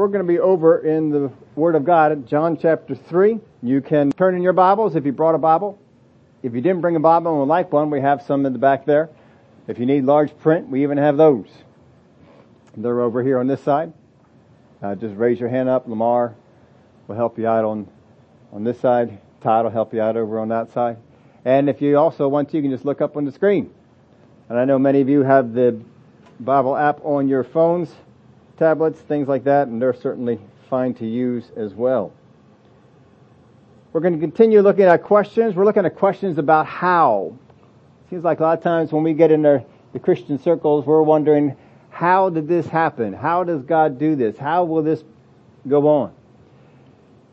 We're going to be over in the Word of God, John chapter 3. You can turn in your Bibles if you brought a Bible. If you didn't bring a Bible and would like one, we have some in the back there. If you need large print, we even have those. They're over here on this side. Just raise your hand up. Lamar will help you out on this side. Todd will help you out over on that side. And if you also want to, you can just look up on the screen. And I know many of you have the Bible app on your phones, tablets, things like that, and they're certainly fine to use as well. We're going to continue looking at questions. We're looking at questions about how. It seems like a lot of times when we get in the Christian circles, we're wondering, how did this happen? How does God do this? How will this go on?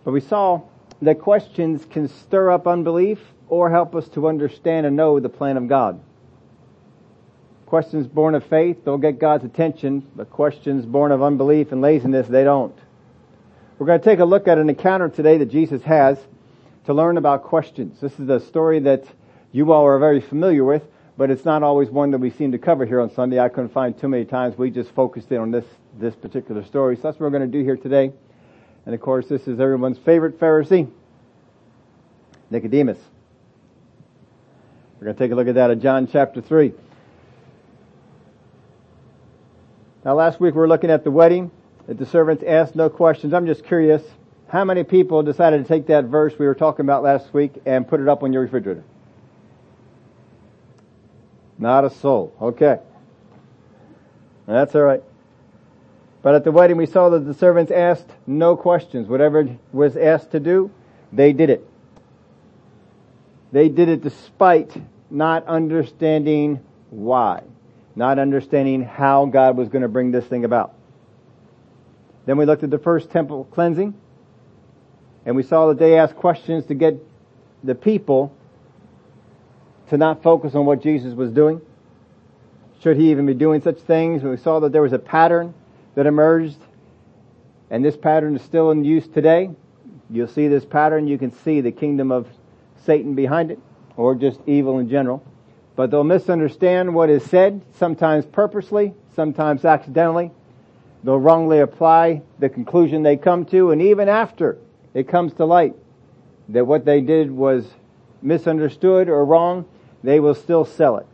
But we saw that questions can stir up unbelief or help us to understand and know the plan of God. Questions born of faith, they'll get God's attention, but questions born of unbelief and laziness, they don't. We're going to take a look at an encounter today that Jesus has to learn about questions. This is a story that you all are very familiar with, but it's not always one that we seem to cover here on Sunday. I couldn't find too many times. We just focused in on this particular story. So that's what we're going to do here today. And of course, this is everyone's favorite Pharisee, Nicodemus. We're going to take a look at that in John chapter 3. Now, last week we were looking at the wedding, that the servants asked no questions. I'm just curious, how many people decided to take that verse we were talking about last week and put it up on your refrigerator? Not a soul. Okay. That's all right. But at the wedding we saw that the servants asked no questions. Whatever was asked to do, they did it. They did it despite not understanding why, not understanding how God was going to bring this thing about. Then we looked at the first temple cleansing, and we saw that they asked questions to get the people to not focus on what Jesus was doing. Should he even be doing such things? And we saw that there was a pattern that emerged, and this pattern is still in use today. You'll see this pattern. You can see the kingdom of Satan behind it, or just evil in general. But they'll misunderstand what is said, sometimes purposely, sometimes accidentally. They'll wrongly apply the conclusion they come to, and even after it comes to light that what they did was misunderstood or wrong, they will still sell it.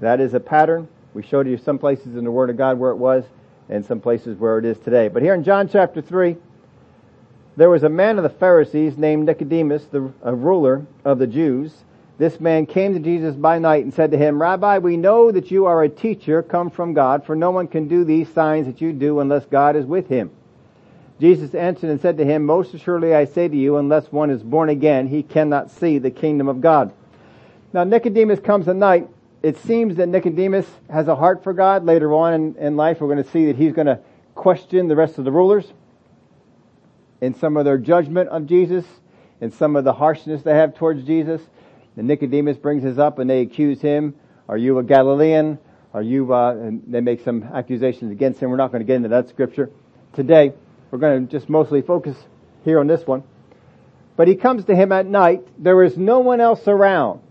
That is a pattern. We showed you some places in the Word of God where it was, and some places where it is today. But here in John chapter 3, there was a man of the Pharisees named Nicodemus, a ruler of the Jews. This man came to Jesus by night and said to him, "Rabbi, we know that you are a teacher come from God, for no one can do these signs that you do unless God is with him." Jesus answered and said to him, "Most assuredly I say to you, unless one is born again, he cannot see the kingdom of God." Now Nicodemus comes at night. It seems that Nicodemus has a heart for God. Later on in life, we're going to see that he's going to question the rest of the rulers in some of their judgment of Jesus, in some of the harshness they have towards Jesus. And Nicodemus brings this up, and they accuse him. Are you a Galilean? Are you? And they make some accusations against him. We're not going to get into that scripture today. We're going to just mostly focus here on this one. But he comes to him at night. There is no one else around.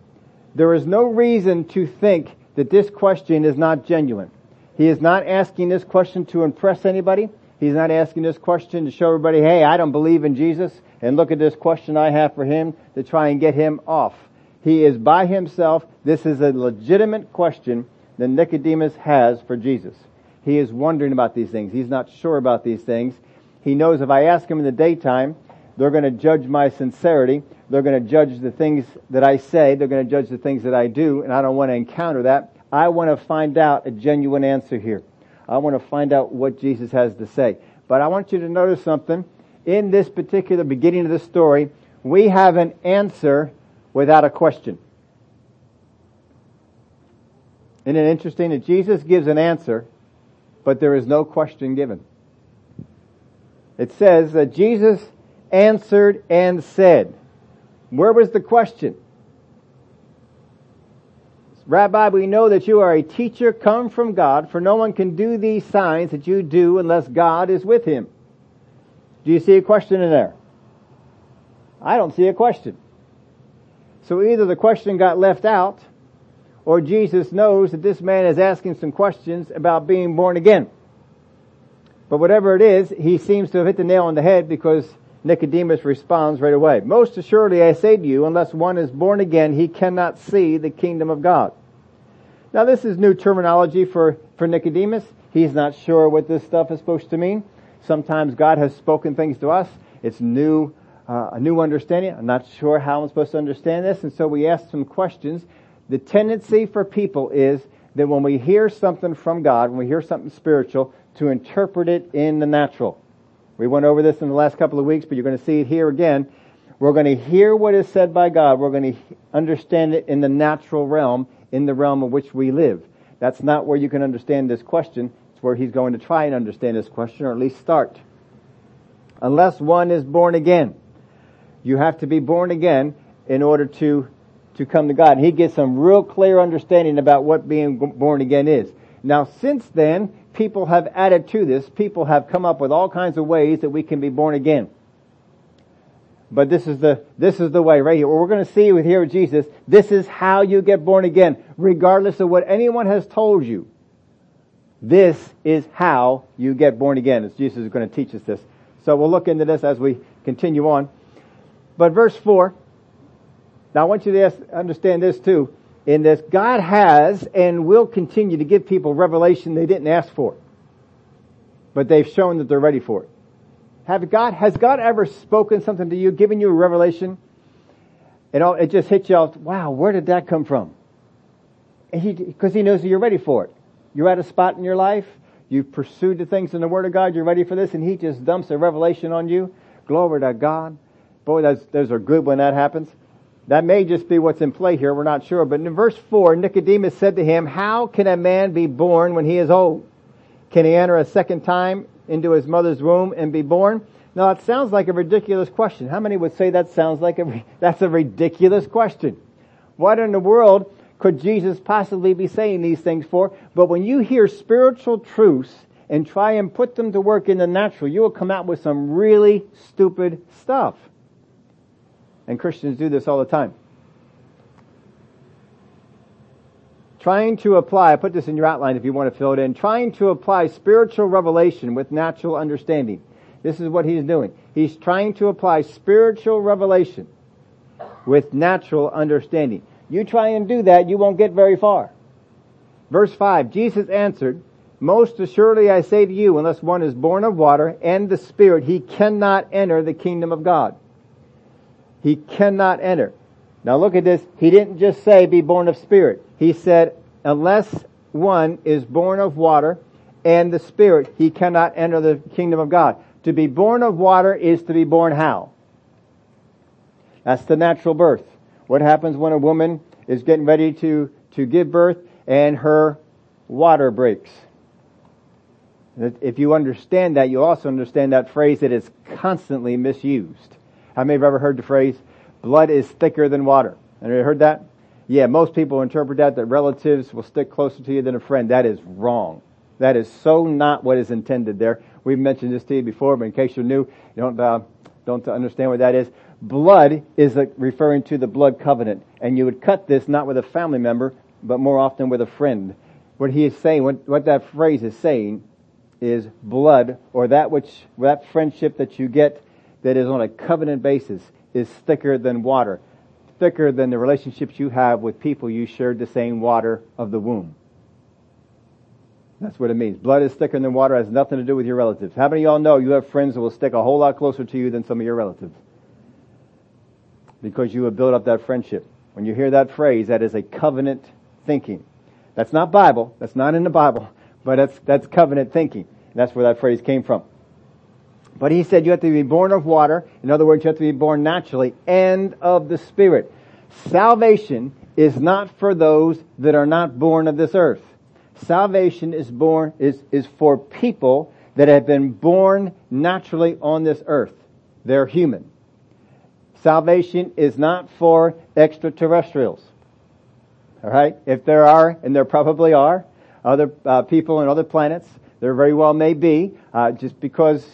There is no reason to think that this question is not genuine. He is not asking this question to impress anybody. He's not asking this question to show everybody, hey, I don't believe in Jesus, and look at this question I have for him to try and get him off. He is by himself. This is a legitimate question that Nicodemus has for Jesus. He is wondering about these things. He's not sure about these things. He knows if I ask him in the daytime, they're going to judge my sincerity. They're going to judge the things that I say. They're going to judge the things that I do, and I don't want to encounter that. I want to find out a genuine answer here. I want to find out what Jesus has to say. But I want you to notice something. In this particular beginning of the story, we have an answer without a question. Isn't it interesting that Jesus gives an answer, but there is no question given? It says that Jesus answered and said. Where was the question? Rabbi, we know that you are a teacher come from God, for no one can do these signs that you do unless God is with him. Do you see a question in there? I don't see a question. So either the question got left out, or Jesus knows that this man is asking some questions about being born again. But whatever it is, he seems to have hit the nail on the head because Nicodemus responds right away. Most assuredly, I say to you, unless one is born again, he cannot see the kingdom of God. Now, this is new terminology for Nicodemus. He's not sure what this stuff is supposed to mean. Sometimes God has spoken things to us. It's new, a new understanding. I'm not sure how I'm supposed to understand this. And so we ask some questions. The tendency for people is that when we hear something from God, when we hear something spiritual, to interpret it in the natural. We went over this in the last couple of weeks, but you're going to see it here again. We're going to hear what is said by God. We're going to understand it in the natural realm, in the realm in which we live. That's not where you can understand this question. It's where he's going to try and understand this question, or at least start. Unless one is born again. You have to be born again in order to come to God. And he gets some real clear understanding about what being born again is. Now, since then, people have added to this. People have come up with all kinds of ways that we can be born again. But this is the way right here. We're going to see with here with Jesus, this is how you get born again, regardless of what anyone has told you. This is how you get born again, as Jesus is going to teach us this. So we'll look into this as we continue on. But verse 4, now I want you to understand this too. In this, God has and will continue to give people revelation they didn't ask for, but they've shown that they're ready for it. Has God ever spoken something to you, given you a revelation? It just hits you off. Wow, where did that come from? Because he knows that you're ready for it. You're at a spot in your life. You've pursued the things in the Word of God. You're ready for this, and he just dumps a revelation on you. Glory to God. Boy, those are good when that happens. That may just be what's in play here. We're not sure. But in verse 4, Nicodemus said to him, how can a man be born when he is old? Can he enter a second time into his mother's womb and be born? Now, that sounds like a ridiculous question. How many would say that sounds like that's a ridiculous question? What in the world could Jesus possibly be saying these things for? But when you hear spiritual truths and try and put them to work in the natural, you will come out with some really stupid stuff. And Christians do this all the time. Trying to apply, I put this in your outline if you want to fill it in, trying to apply spiritual revelation with natural understanding. This is what he's doing. He's trying to apply spiritual revelation with natural understanding. You try and do that, you won't get very far. Verse 5, Jesus answered, most assuredly I say to you, unless one is born of water and the Spirit, he cannot enter the kingdom of God. He cannot enter. Now look at this. He didn't just say be born of Spirit. He said, unless one is born of water and the Spirit, he cannot enter the kingdom of God. To be born of water is to be born how? That's the natural birth. What happens when a woman is getting ready to give birth and her water breaks? If you understand that, you also understand that phrase that is constantly misused. How many have ever heard the phrase, blood is thicker than water? Have you heard that? Yeah, most people interpret that relatives will stick closer to you than a friend. That is wrong. That is so not what is intended there. We've mentioned this to you before, but in case you're new, you don't understand what that is. Blood is referring to the blood covenant, and you would cut this not with a family member, but more often with a friend. What he is saying, what that phrase is saying is blood, or that friendship that you get that is on a covenant basis is thicker than water, thicker than the relationships you have with people you shared the same water of the womb. That's what it means. Blood is thicker than water. It has nothing to do with your relatives. How many of y'all know you have friends that will stick a whole lot closer to you than some of your relatives? Because you have built up that friendship. When you hear that phrase, that is a covenant thinking. That's not Bible. That's not in the Bible. But that's covenant thinking. That's where that phrase came from. But he said you have to be born of water. In other words, you have to be born naturally and of the Spirit. Salvation is not for those that are not born of this earth. Salvation is for people that have been born naturally on this earth. They're human. Salvation is not for extraterrestrials. All right? If there are, and there probably are, other people on other planets, there very well may be, just because,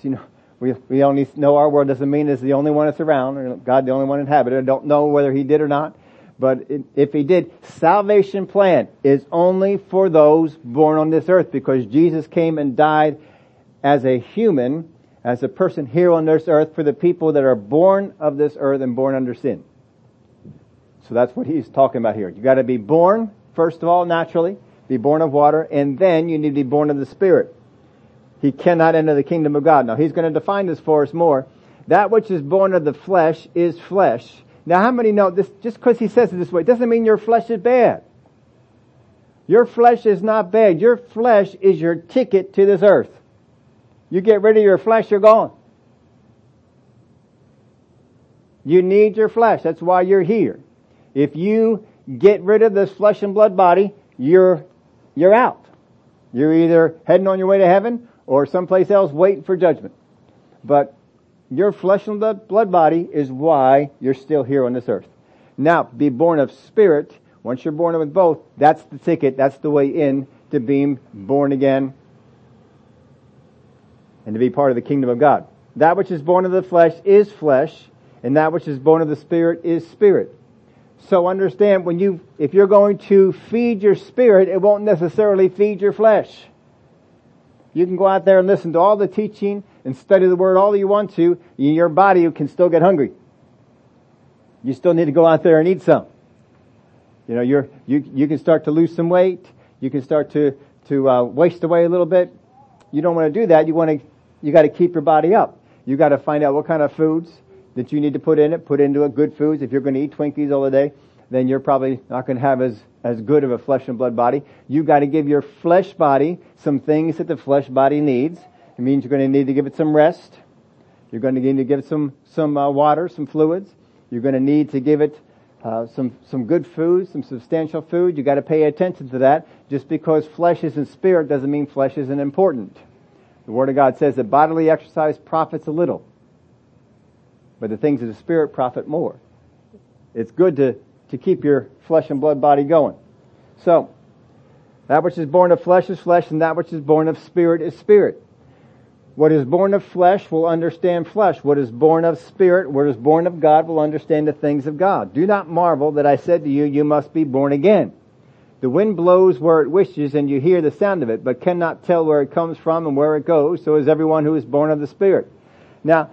we only know our world doesn't mean it's the only one that's around, or God the only one inhabited. I don't know whether he did or not. But if he did, salvation plan is only for those born on this earth because Jesus came and died as a human, as a person here on this earth, for the people that are born of this earth and born under sin. So that's what he's talking about here. You got to be born, first of all, naturally, be born of water, and then you need to be born of the Spirit. He cannot enter the kingdom of God. Now, he's going to define this for us more. That which is born of the flesh is flesh. Now, how many know this? Just because he says it this way, it doesn't mean your flesh is bad. Your flesh is not bad. Your flesh is your ticket to this earth. You get rid of your flesh, you're gone. You need your flesh. That's why you're here. If you get rid of this flesh and blood body, you're out. You're either heading on your way to heaven or someplace else waiting for judgment. But your flesh and blood body is why you're still here on this earth. Now, be born of spirit. Once you're born with both, that's the ticket. That's the way in to being born again and to be part of the kingdom of God. That which is born of the flesh is flesh, and that which is born of the spirit is spirit. So understand, if you're going to feed your spirit, it won't necessarily feed your flesh. You can go out there and listen to all the teaching and study the Word all you want to, and your body can still get hungry. You still need to go out there and eat some. You know, you can start to lose some weight. You can start to waste away a little bit. You don't want to do that. You got to keep your body up. You got to find out what kind of foods that you need to put into it, good foods. If you're going to eat Twinkies all the day, then you're probably not going to have as good of a flesh and blood body. You got to give your flesh body some things that the flesh body needs. It means you're going to need to give it some rest. You're going to need to give it some water, some fluids. You're going to need to give it some good food, some substantial food. You got to pay attention to that. Just because flesh isn't spirit doesn't mean flesh isn't important. The Word of God says that bodily exercise profits a little, but the things of the Spirit profit more. It's good to keep your flesh and blood body going. So, that which is born of flesh is flesh, and that which is born of spirit is spirit. What is born of flesh will understand flesh. What is born of spirit, what is born of God, will understand the things of God. Do not marvel that I said to you, you must be born again. The wind blows where it wishes, and you hear the sound of it, but cannot tell where it comes from and where it goes. So is everyone who is born of the Spirit. Now,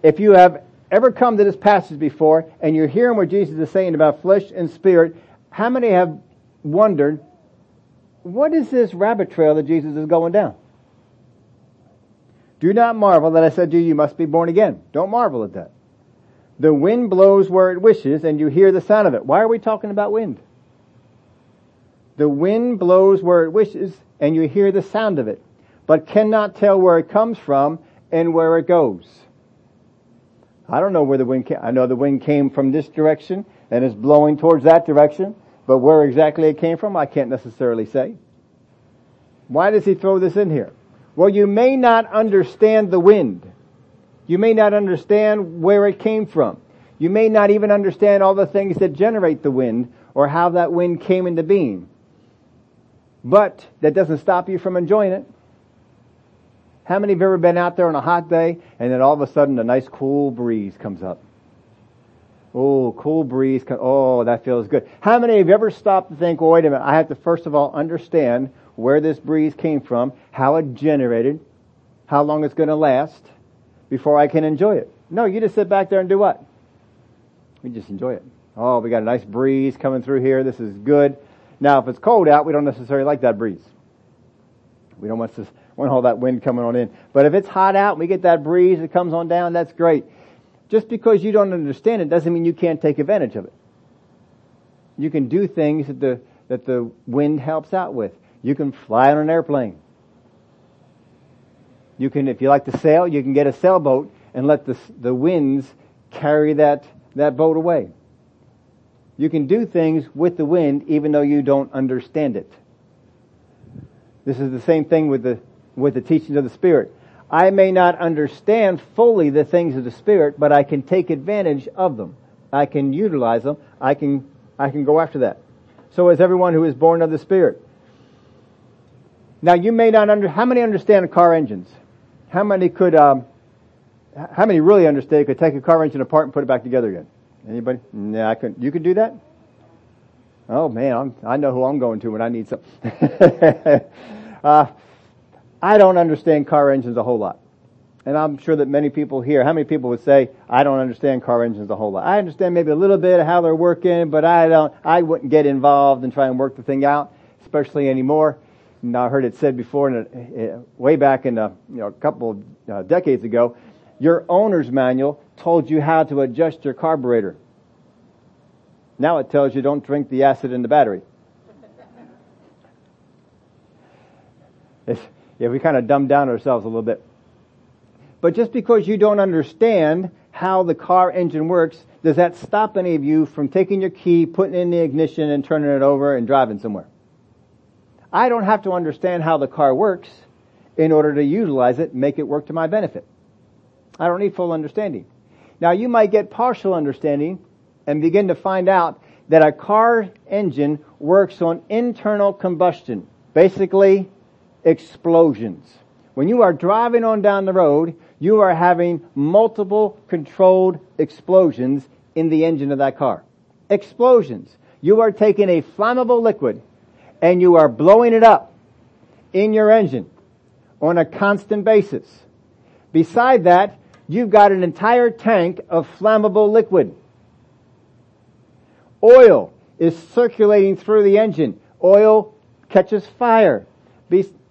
if you have ever come to this passage before, and you're hearing what Jesus is saying about flesh and spirit, how many have wondered, what is this rabbit trail that Jesus is going down? Do not marvel that I said to you, you must be born again. Don't marvel at that. The wind blows where it wishes, and you hear the sound of it. Why are we talking about wind? The wind blows where it wishes, and you hear the sound of it, but cannot tell where it comes from and where it goes. I don't know where the wind came. I know the wind came from this direction and is blowing towards that direction, but where exactly it came from, I can't necessarily say. Why does he throw this in here? Well, you may not understand the wind. You may not understand where it came from. You may not even understand all the things that generate the wind or how that wind came into being. But that doesn't stop you from enjoying it. How many have ever been out there on a hot day and then all of a sudden a nice cool breeze comes up? Oh, cool breeze. Oh, that feels good. How many have ever stopped to think, well, wait a minute, I have to first of all understand where this breeze came from, how it generated, how long it's going to last before I can enjoy it? No, you just sit back there and do what? We just enjoy it. Oh, we got a nice breeze coming through here. This is good. Now, if it's cold out, we don't necessarily like that breeze. We don't want to... want all that wind coming on in. But if it's hot out and we get that breeze that comes on down, that's great. Just because you don't understand it doesn't mean you can't take advantage of it. You can do things that the wind helps out with. You can fly on an airplane. You can, if you like to sail, you can get a sailboat and let the winds carry that boat away. You can do things with the wind even though you don't understand it. This is the same thing with the teachings of the Spirit. I may not understand fully the things of the Spirit, but I can take advantage of them. I can utilize them. I can go after that. So is everyone who is born of the Spirit. Now you may not how many understand car engines? How many really understand could take a car engine apart and put it back together again? Anybody? No, I couldn't. You could do that? Oh man, I know who I'm going to when I need something. I don't understand car engines a whole lot. And I'm sure that many people here, how many people would say, I don't understand car engines a whole lot. I understand maybe a little bit of how they're working, but I wouldn't get involved and try and work the thing out, especially anymore. And I heard it said before, way back in a couple of decades ago, your owner's manual told you how to adjust your carburetor. Now it tells you don't drink the acid in the battery. We kind of dumbed down ourselves a little bit. But just because you don't understand how the car engine works, does that stop any of you from taking your key, putting it in the ignition, and turning it over and driving somewhere? I don't have to understand how the car works in order to utilize it, make it work to my benefit. I don't need full understanding. Now, you might get partial understanding and begin to find out that a car engine works on internal combustion, basically explosions. When you are driving on down the road, you are having multiple controlled explosions in the engine of that car. Explosions. You are taking a flammable liquid and you are blowing it up in your engine on a constant basis. Beside that, you've got an entire tank of flammable liquid. Oil is circulating through the engine. Oil catches fire.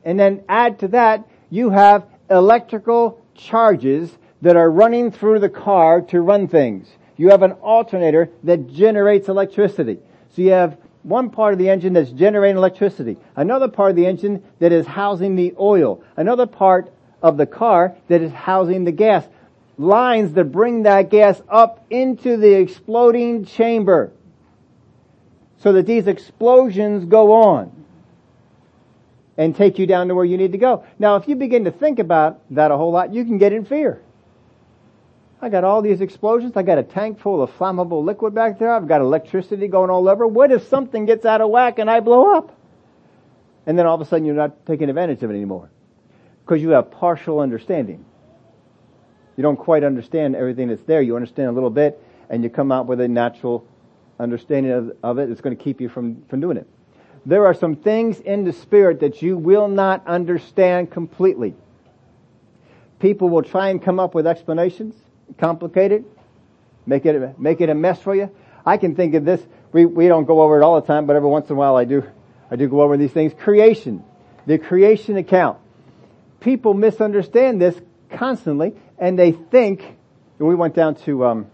And then add to that, you have electrical charges that are running through the car to run things. You have an alternator that generates electricity. So you have one part of the engine that's generating electricity, another part of the engine that is housing the oil, another part of the car that is housing the gas, lines that bring that gas up into the exploding chamber so that these explosions go on and take you down to where you need to go. Now, if you begin to think about that a whole lot, you can get in fear. I got all these explosions. I got a tank full of flammable liquid back there. I've got electricity going all over. What if something gets out of whack and I blow up? And then all of a sudden you're not taking advantage of it anymore because you have partial understanding. You don't quite understand everything that's there. You understand a little bit and you come out with a natural understanding of it. It's going to keep you from doing it. There are some things in the Spirit that you will not understand completely. People will try and come up with explanations, complicate it, make it a mess for you. I can think of this. We don't go over it all the time, but every once in a while I do go over these things. Creation, the creation account. People misunderstand this constantly, and they think. We went down to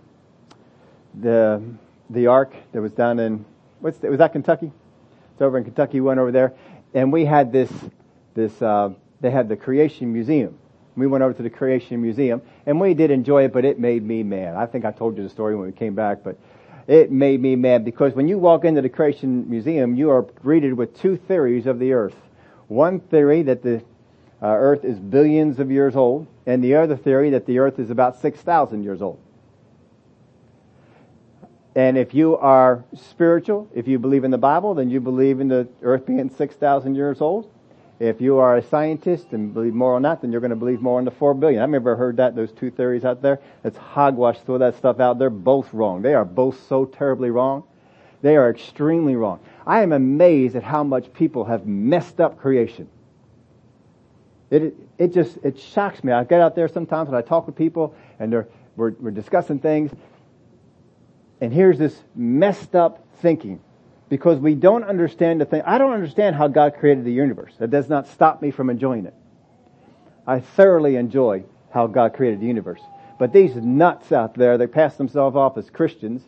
the Ark that was down in was that Kentucky? It's over in Kentucky. We went over there, and we had this they had the Creation Museum. We went over to the Creation Museum, and we did enjoy it, but it made me mad. I think I told you the story when we came back, but it made me mad because when you walk into the Creation Museum, you are greeted with two theories of the earth. One theory that the earth is billions of years old, and the other theory that the earth is about 6,000 years old. And if you are spiritual, if you believe in the Bible, then you believe in the earth being 6,000 years old. If you are a scientist and believe more on that, then you're going to believe more on the 4 billion. I've never heard that, those two theories out there. That's hogwash, throw that stuff out. They're both wrong. They are both so terribly wrong. They are extremely wrong. I am amazed at how much people have messed up creation. It just shocks me. I get out there sometimes and I talk with people and we're discussing things. And here's this messed up thinking because we don't understand the thing. I don't understand how God created the universe. That does not stop me from enjoying it. I thoroughly enjoy how God created the universe. But these nuts out there, they pass themselves off as Christians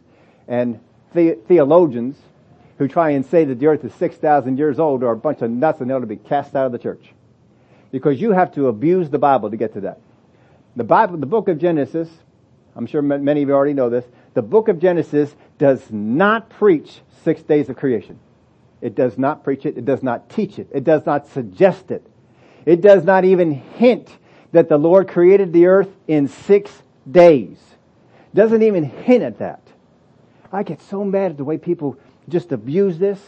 and theologians who try and say that the earth is 6,000 years old are a bunch of nuts and they ought to be cast out of the church. Because you have to abuse the Bible to get to that. The Bible, the book of Genesis, I'm sure many of you already know this, the book of Genesis does not preach 6 days of creation. It does not preach it. It does not teach it. It does not suggest it. It does not even hint that the Lord created the earth in 6 days. Doesn't even hint at that. I get so mad at the way people just abuse this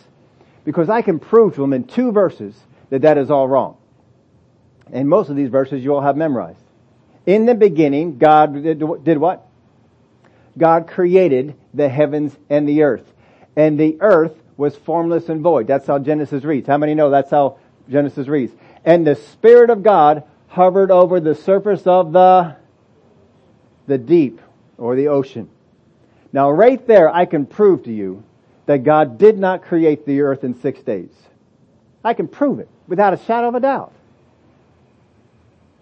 because I can prove to them in 2 verses that is all wrong. And most of these verses you all have memorized. In the beginning, God did what? God created the heavens and the earth. And the earth was formless and void. That's how Genesis reads. How many know that's how Genesis reads? and the Spirit of God hovered over the surface of the deep or the ocean. Now right there I can prove to you that God did not create the earth in 6 days. I can prove it without a shadow of a doubt.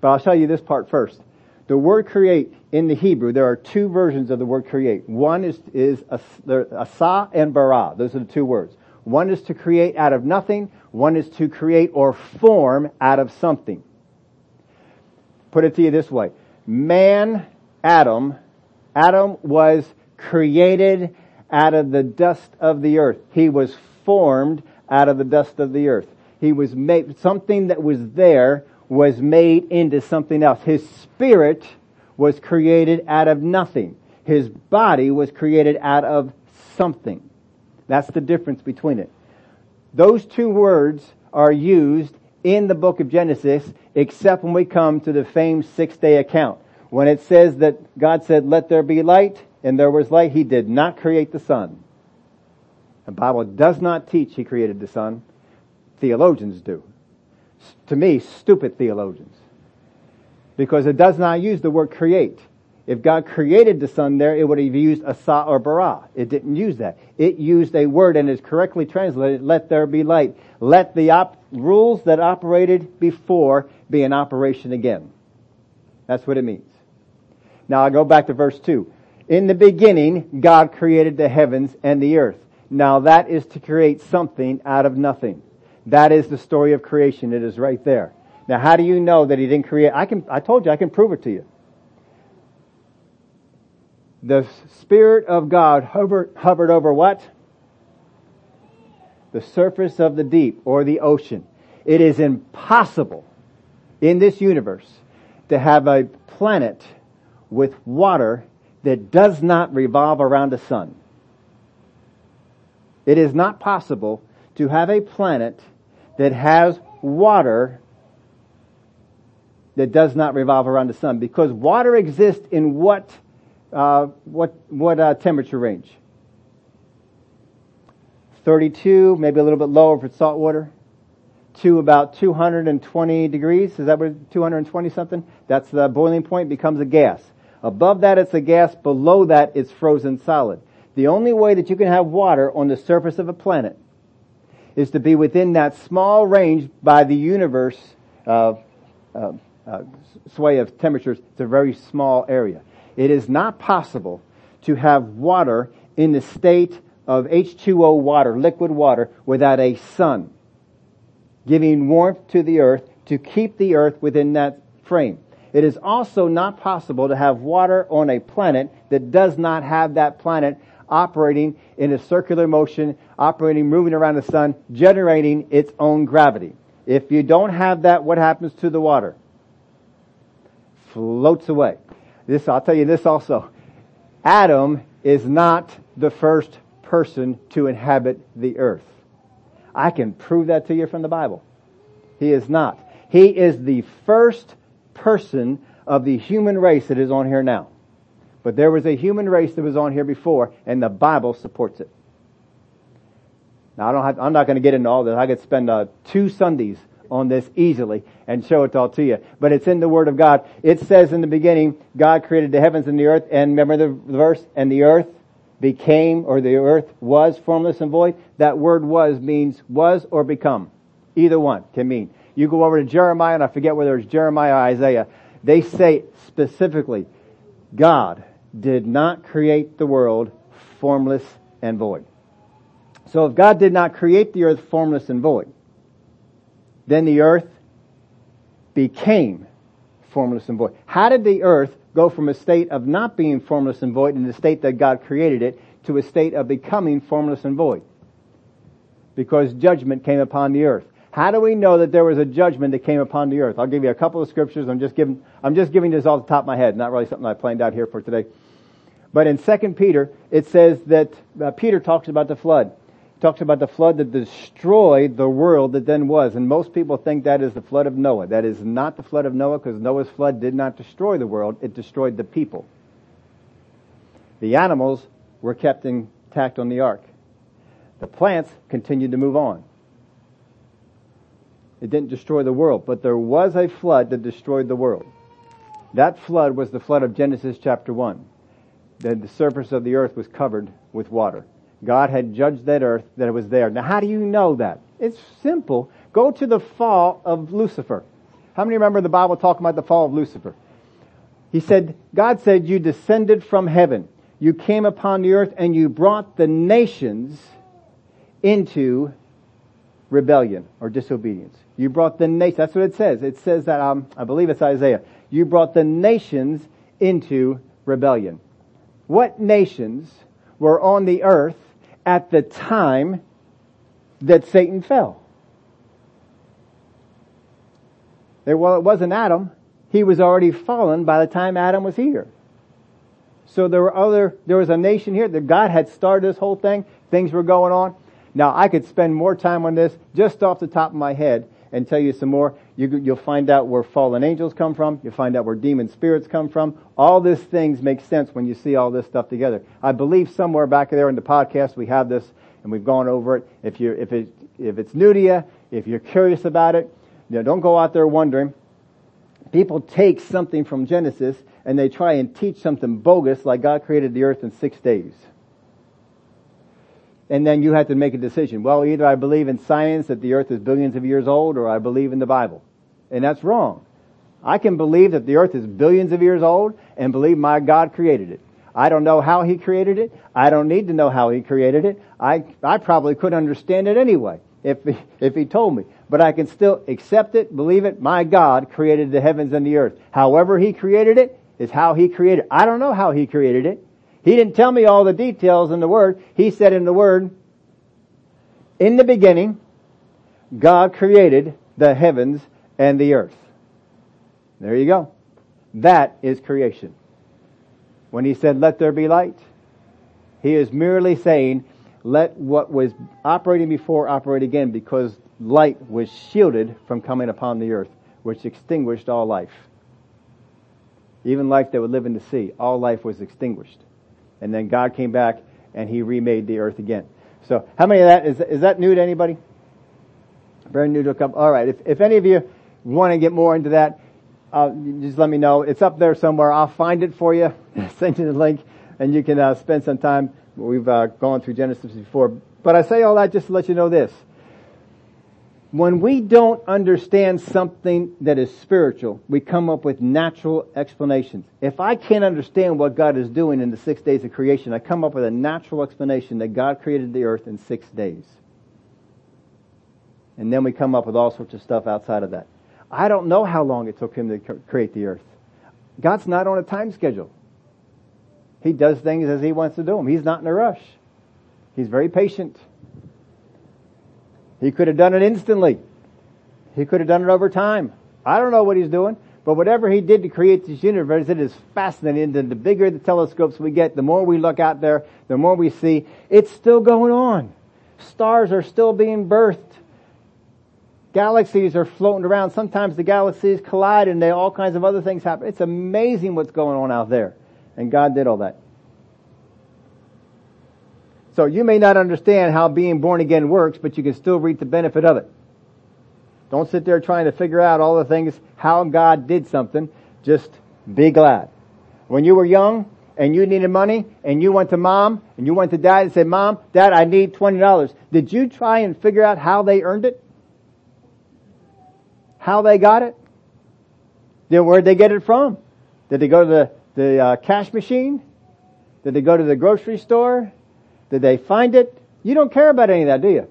But I'll show you this part first. The word create in the Hebrew, there are two versions of the word create. One is asa and bara. Those are the two words. One is to create out of nothing. One is to create or form out of something. Put it to you this way. Man, Adam was created out of the dust of the earth. He was formed out of the dust of the earth. He was made, something that was there was made into something else. His spirit was created out of nothing. His body was created out of something. That's the difference between it. Those two words are used in the book of Genesis, except when we come to the famed 6-day account. When it says that God said, "Let there be light," and there was light, He did not create the sun. The Bible does not teach He created the sun. Theologians do. To me, stupid theologians. Because it does not use the word create. If God created the sun there, it would have used asa or bara. It didn't use that. It used a word and is correctly translated, "Let there be light." Let the rules that operated before be in operation again. That's what it means. Now I go back to verse 2. In the beginning, God created the heavens and the earth. Now that is to create something out of nothing. That is the story of creation. It is right there. Now how do you know that He didn't create? I told you, I can prove it to you. The Spirit of God hovered over what? The surface of the deep or the ocean. It is impossible in this universe to have a planet with water that does not revolve around the sun. It is not possible to have a planet that has water that does not revolve around the sun, because water exists in what temperature range? 32, maybe a little bit lower for salt water, to about 220 degrees. Is that what 220 something? That's the boiling point, becomes a gas. Above that it's a gas, below that it's frozen solid. The only way that you can have water on the surface of a planet is to be within that small range by the universe sway of temperatures. It's a very small area. It is not possible to have water in the state of H2O water, liquid water, without a sun giving warmth to the earth to keep the earth within that frame. It is also not possible to have water on a planet that does not have that planet operating in a circular motion, moving around the sun, generating its own gravity. If you don't have that, what happens to the water? Floats away. This, I'll tell you this also. Adam is not the first person to inhabit the earth. I can prove that to you from the Bible. He is not. He is the first person of the human race that is on here now. But there was a human race that was on here before, and the Bible supports it. Now I'm not going to get into all this. I could spend 2 Sundays on this easily and show it all to you. But it's in the Word of God. It says in the beginning, God created the heavens and the earth. And remember the verse, and the earth became, or the earth was formless and void. That word was means was or become. Either one can mean. You go over to Jeremiah, and I forget whether it's Jeremiah or Isaiah. They say specifically, God did not create the world formless and void. So if God did not create the earth formless and void, then the earth became formless and void. How did the earth go from a state of not being formless and void in the state that God created it to a state of becoming formless and void? Because judgment came upon the earth. How do we know that there was a judgment that came upon the earth? I'll give you a couple of scriptures. I'm just giving this off the top of my head. Not really something I planned out here for today. But in 2 Peter, it says that Peter talks about the flood. Talks about the flood that destroyed the world that then was. And most people think that is the flood of Noah. That is not the flood of Noah, because Noah's flood did not destroy the world. It destroyed the people. The animals were kept intact on the ark. The plants continued to move on. It didn't destroy the world, but there was a flood that destroyed the world. That flood was the flood of Genesis chapter 1. The surface of the earth was covered with water. God had judged that earth that it was there. Now, how do you know that? It's simple. Go to the fall of Lucifer. How many remember the Bible talking about the fall of Lucifer? He said, God said, you descended from heaven. You came upon the earth and you brought the nations into rebellion or disobedience. You brought the nations. That's what it says. It says that, I believe it's Isaiah. You brought the nations into rebellion. What nations were on the earth at the time that Satan fell? Well, it wasn't Adam. He was already fallen by the time Adam was here. So there was a nation here that God had started this whole thing. Things were going on. Now, I could spend more time on this just off the top of my head and tell you some more. You'll find out where fallen angels come from. You'll find out where demon spirits come from. All these things make sense when you see all this stuff together. I believe somewhere back there in the podcast we have this and we've gone over it. If it's new to you, if you're curious about it, don't go out there wondering. People take something from Genesis and they try and teach something bogus like God created the earth in 6 days. And then you have to make a decision. Well, either I believe in science that the earth is billions of years old, or I believe in the Bible. And that's wrong. I can believe that the earth is billions of years old and believe my God created it. I don't know how He created it. I don't need to know how He created it. I probably couldn't understand it anyway if he told me. But I can still accept it, believe it. My God created the heavens and the earth. However He created it is how He created it. I don't know how He created it. He didn't tell me all the details in the Word. He said in the Word, in the beginning, God created the heavens and the earth. There you go. That is creation. When He said, let there be light, He is merely saying, let what was operating before operate again, because light was shielded from coming upon the earth, which extinguished all life. Even life that would live in the sea, all life was extinguished. And then God came back and He remade the earth again. So how many of that, is that new to anybody? Very new to a couple. All right. If any of you want to get more into that, just let me know. It's up there somewhere. I'll find it for you. Send you the link and you can spend some time. We've gone through Genesis before. But I say all that just to let you know this. When we don't understand something that is spiritual, we come up with natural explanations. If I can't understand what God is doing in the 6 days of creation, I come up with a natural explanation that God created the earth in 6 days. And then we come up with all sorts of stuff outside of that. I don't know how long it took Him to create the earth. God's not on a time schedule. He does things as He wants to do them. He's not in a rush. He's very patient. He could have done it instantly. He could have done it over time. I don't know what He's doing, but whatever He did to create this universe, it is fascinating. The bigger the telescopes we get, the more we look out there, the more we see. It's still going on. Stars are still being birthed. Galaxies are floating around. Sometimes the galaxies collide and all kinds of other things happen. It's amazing what's going on out there. And God did all that. So you may not understand how being born again works, but you can still reap the benefit of it. Don't sit there trying to figure out all the things, how God did something. Just be glad. When you were young and you needed money and you went to Mom and you went to Dad and said, Mom, Dad, I need $20. Did you try and figure out how they earned it? How they got it? Then where'd they get it from? Did they go to the cash machine? Did they go to the grocery store? Did they find it? You don't care about any of that, do you?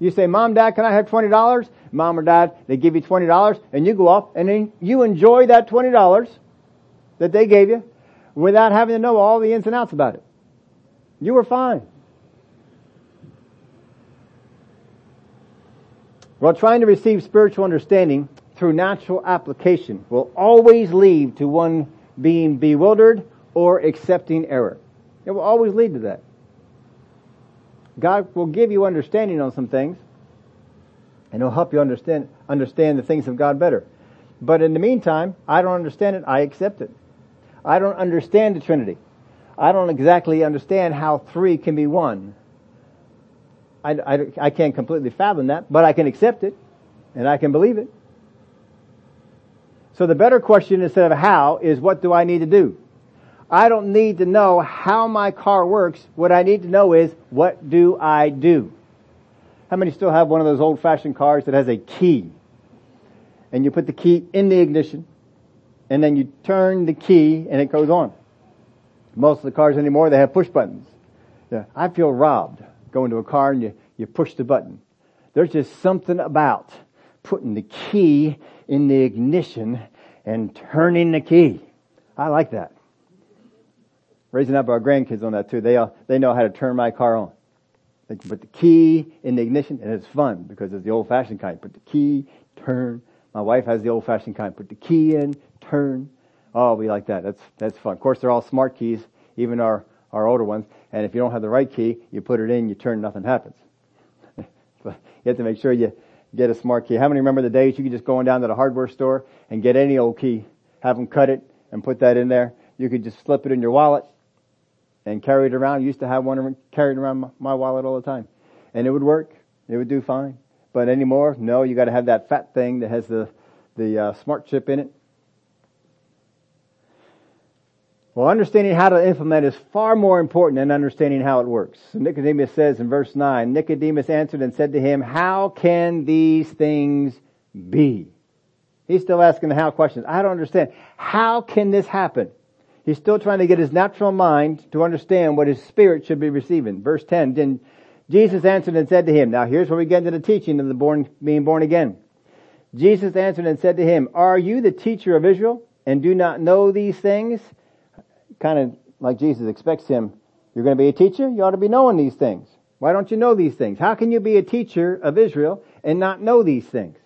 You say, Mom, Dad, can I have $20? Mom or Dad, they give you $20, and you go off, and then you enjoy that $20 that they gave you without having to know all the ins and outs about it. You were fine. Well, trying to receive spiritual understanding through natural application will always lead to one being bewildered or accepting error. It will always lead to that. God will give you understanding on some things, and He'll help you understand the things of God better. But in the meantime, I don't understand it, I accept it. I don't understand the Trinity. I don't exactly understand how three can be one. I can't completely fathom that, but I can accept it. and I can believe it. So the better question instead of how is, what do I need to do? I don't need to know how my car works. What I need to know is, what do I do? How many still have one of those old-fashioned cars that has a key? And you put the key in the ignition, and then you turn the key, and it goes on. Most of the cars anymore, they have push buttons. Yeah, I feel robbed going to a car, and you push the button. There's just something about putting the key in the ignition and turning the key. I like that. Raising up our grandkids on that too. They know how to turn my car on. They can put the key in the ignition, and it's fun because it's the old-fashioned kind. Put the key, turn. My wife has the old-fashioned kind. Put the key in, turn. Oh, we like that. That's fun. Of course, they're all smart keys, even our older ones. And if you don't have the right key, you put it in, you turn, nothing happens. But you have to make sure you get a smart key. How many remember the days you could just go on down to the hardware store and get any old key, have them cut it, and put that in there? You could just slip it in your wallet and carry it around. I used to have one carried around my wallet all the time. And it would work. It would do fine. But anymore, no, you got to have that fat thing that has the smart chip in it. Well, understanding how to implement is far more important than understanding how it works. So Nicodemus says in verse 9, Nicodemus answered and said to him, "How can these things be?" He's still asking the how questions. I don't understand. How can this happen? He's still trying to get his natural mind to understand what his spirit should be receiving. Verse 10, then Jesus answered and said to him, now here's where we get into the teaching of the being born again. Jesus answered and said to him, "Are you the teacher of Israel and do not know these things?" Kind of like Jesus expects him, you're going to be a teacher? You ought to be knowing these things. Why don't you know these things? How can you be a teacher of Israel and not know these things?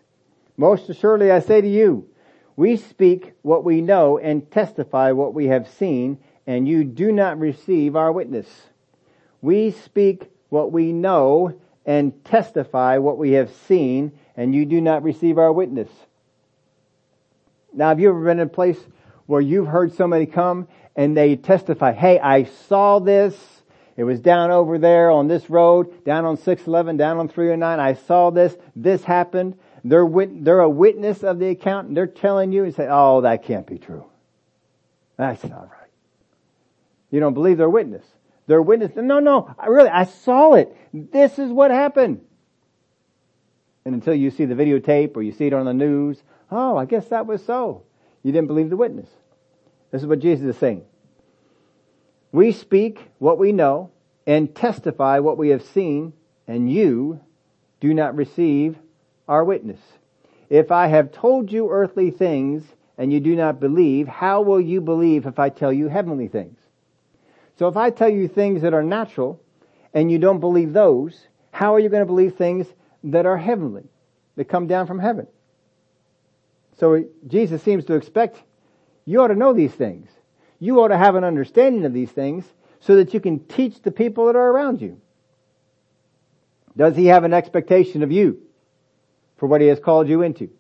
"Most assuredly I say to you, we speak what we know and testify what we have seen, and you do not receive our witness. We speak what we know and testify what we have seen, and you do not receive our witness." Now, have you ever been in a place where you've heard somebody come and they testify, "Hey, I saw this. It was down over there on this road, down on 611, down on 309. I saw this. This happened." They're a witness of the account, and they're telling you and say, "Oh, that can't be true. That's not right." You don't believe their witness. Their witness, no, really, I saw it. This is what happened. And until you see the videotape or you see it on the news, oh, I guess that was so. You didn't believe the witness. This is what Jesus is saying. We speak what we know and testify what we have seen, and you do not receive our witness. If I have told you earthly things and you do not believe, how will you believe if I tell you heavenly things? So if I tell you things that are natural and you don't believe those, how are you going to believe things that are heavenly, that come down from heaven? So Jesus seems to expect you ought to know these things. You ought to have an understanding of these things so that you can teach the people that are around you. Does he have an expectation of you for what he has called you into?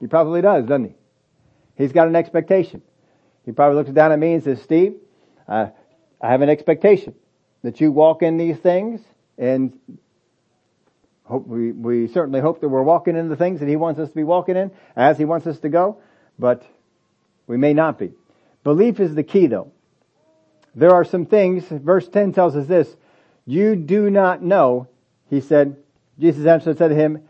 He probably doesn't he? He's got an expectation. He probably looks down at me and says, "Steve, I have an expectation that you walk in these things," and hope we certainly hope that we're walking in the things that he wants us to be walking in as he wants us to go, but we may not be. Belief is the key, though. There are some things, verse 10 tells us this, "You do not know," he said. Jesus answered and said to him,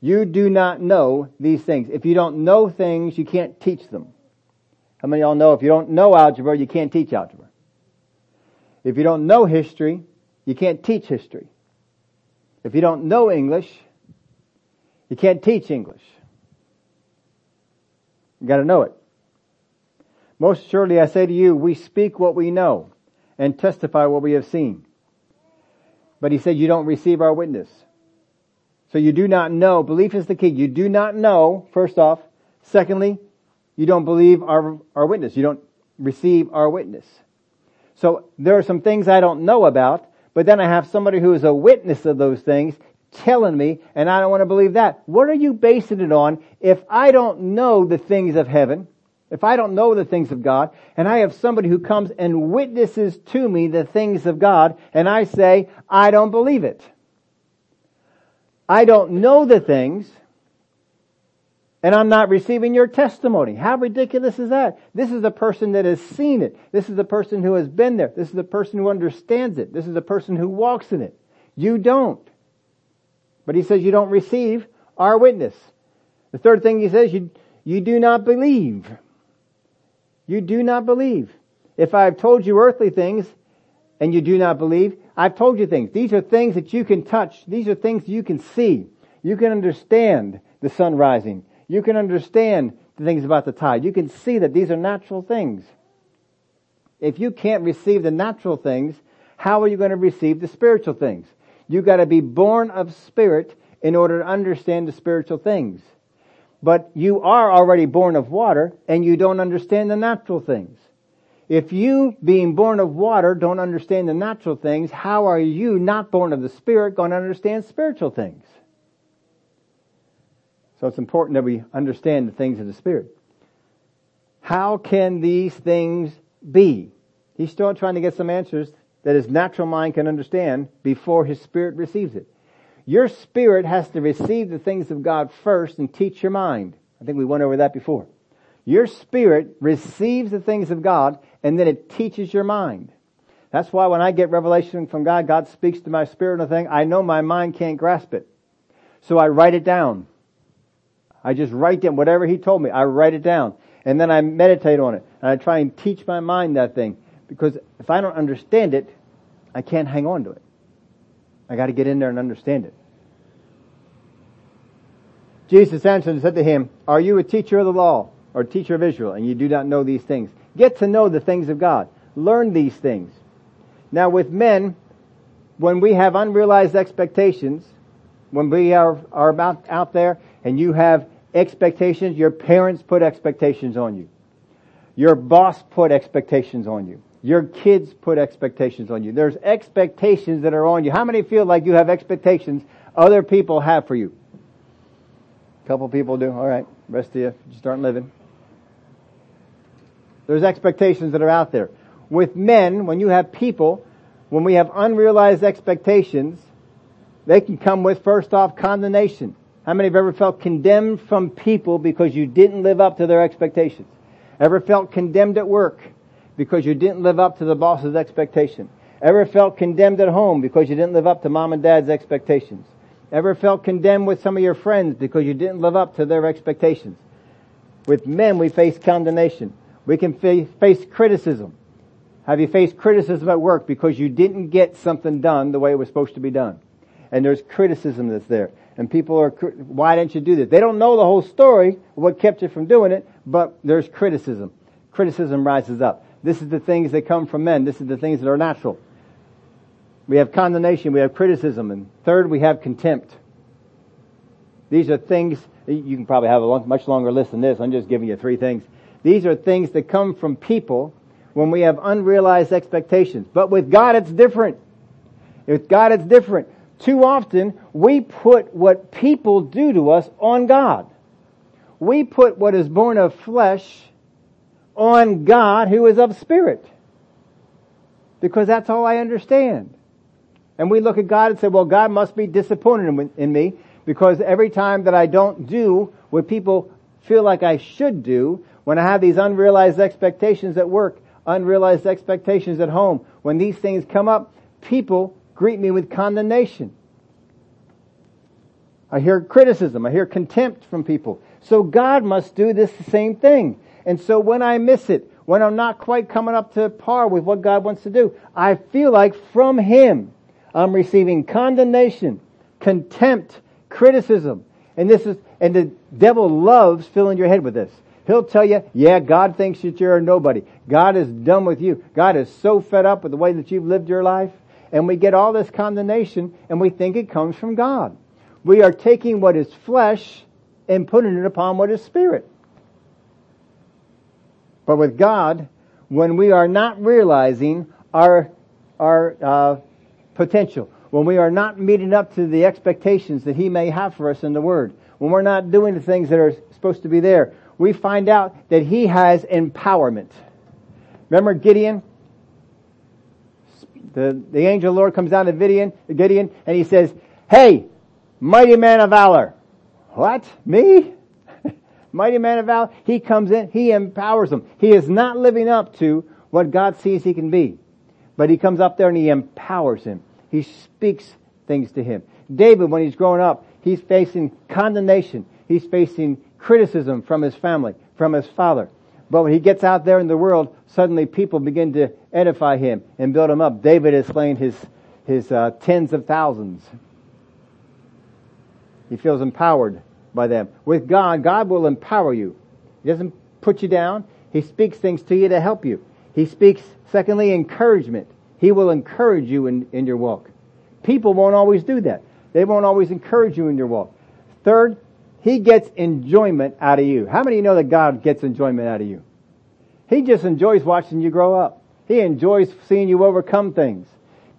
"You do not know these things." If you don't know things, you can't teach them. How many of y'all know if you don't know algebra, you can't teach algebra? If you don't know history, you can't teach history. If you don't know English, you can't teach English. You got to know it. "Most surely I say to you, we speak what we know and testify what we have seen." But he said, "You don't receive our witness." So you do not know. Belief is the key. You do not know, first off. Secondly, you don't believe our witness. You don't receive our witness. So there are some things I don't know about, but then I have somebody who is a witness of those things telling me, and I don't want to believe that. What are you basing it on if I don't know the things of heaven, if I don't know the things of God, and I have somebody who comes and witnesses to me the things of God, and I say, "I don't believe it"? I don't know the things, and I'm not receiving your testimony. How ridiculous is that? This is a person that has seen it. This is a person who has been there. This is a person who understands it. This is a person who walks in it. You don't. But he says you don't receive our witness. The third thing he says, you do not believe. You do not believe. If I have told you earthly things and you do not believe, I've told you things. These are things that you can touch. These are things you can see. You can understand the sun rising. You can understand the things about the tide. You can see that these are natural things. If you can't receive the natural things, how are you going to receive the spiritual things? You've got to be born of spirit in order to understand the spiritual things. But you are already born of water, and you don't understand the natural things. If you, being born of water, don't understand the natural things, how are you, not born of the Spirit, going to understand spiritual things? So it's important that we understand the things of the Spirit. How can these things be? He's still trying to get some answers that his natural mind can understand before his Spirit receives it. Your spirit has to receive the things of God first and teach your mind. I think we went over that before. Your spirit receives the things of God and then it teaches your mind. That's why when I get revelation from God, God speaks to my spirit on a thing. I know my mind can't grasp it. So I write it down. I just write down whatever He told me. I write it down. And then I meditate on it. And I try and teach my mind that thing. Because if I don't understand it, I can't hang on to it. I got to get in there and understand it. Jesus answered and said to him, "Are you a teacher of the law or teacher of Israel, and you do not know these things? Get to know the things of God. Learn these things." Now with men, when we have unrealized expectations, when we are about out there and you have expectations, your parents put expectations on you. Your boss put expectations on you. Your kids put expectations on you. There's expectations that are on you. How many feel like you have expectations other people have for you? A couple people do. All right. The rest of you just aren't living. There's expectations that are out there. With men, when you have people, when we have unrealized expectations, they can come with, first off, condemnation. How many have ever felt condemned from people because you didn't live up to their expectations? Ever felt condemned at work because you didn't live up to the boss's expectation? Ever felt condemned at home because you didn't live up to mom and dad's expectations? Ever felt condemned with some of your friends because you didn't live up to their expectations? With men, we face condemnation. We can face criticism. Have you faced criticism at work because you didn't get something done the way it was supposed to be done? And there's criticism that's there. And people are, why didn't you do this? They don't know the whole story, what kept you from doing it, but there's criticism. Criticism rises up. This is the things that come from men. This is the things that are natural. We have condemnation. We have criticism. And third, we have contempt. These are things, you can probably have a much longer list than this. I'm just giving you three things. These are things that come from people when we have unrealized expectations. But with God, it's different. With God, it's different. Too often, we put what people do to us on God. We put what is born of flesh on God who is of spirit. Because that's all I understand. And we look at God and say, well, God must be disappointed in me because every time that I don't do what people feel like I should do, when I have these unrealized expectations at work, unrealized expectations at home, when these things come up, people greet me with condemnation. I hear criticism. I hear contempt from people. So God must do this the same thing. And so when I miss it, when I'm not quite coming up to par with what God wants to do, I feel like from Him I'm receiving condemnation, contempt, criticism. And the devil loves filling your head with this. He'll tell you, yeah, God thinks that you're a nobody. God is done with you. God is so fed up with the way that you've lived your life. And we get all this condemnation and we think it comes from God. We are taking what is flesh and putting it upon what is spirit. But with God, when we are not realizing our potential, when we are not meeting up to the expectations that He may have for us in the Word, when we're not doing the things that are supposed to be there, we find out that He has empowerment. Remember Gideon? The angel of the Lord comes down to Gideon and he says, "Hey, Mighty man of valor. What? Me? Mighty man of valor. He comes in. He empowers them. He is not living up to what God sees he can be. But he comes up there and he empowers him. He speaks things to him. David, when he's growing up, he's facing condemnation. He's facing criticism from his family, from his father. But when he gets out there in the world, suddenly people begin to edify him and build him up. David has slain his tens of thousands. He feels empowered by them. With God, God will empower you. He doesn't put you down. He speaks things to you to help you. He speaks, secondly, encouragement. He will encourage you in your walk. People won't always do that. They won't always encourage you in your walk. Third, he gets enjoyment out of you. How many of you know that God gets enjoyment out of you? He just enjoys watching you grow up. He enjoys seeing you overcome things.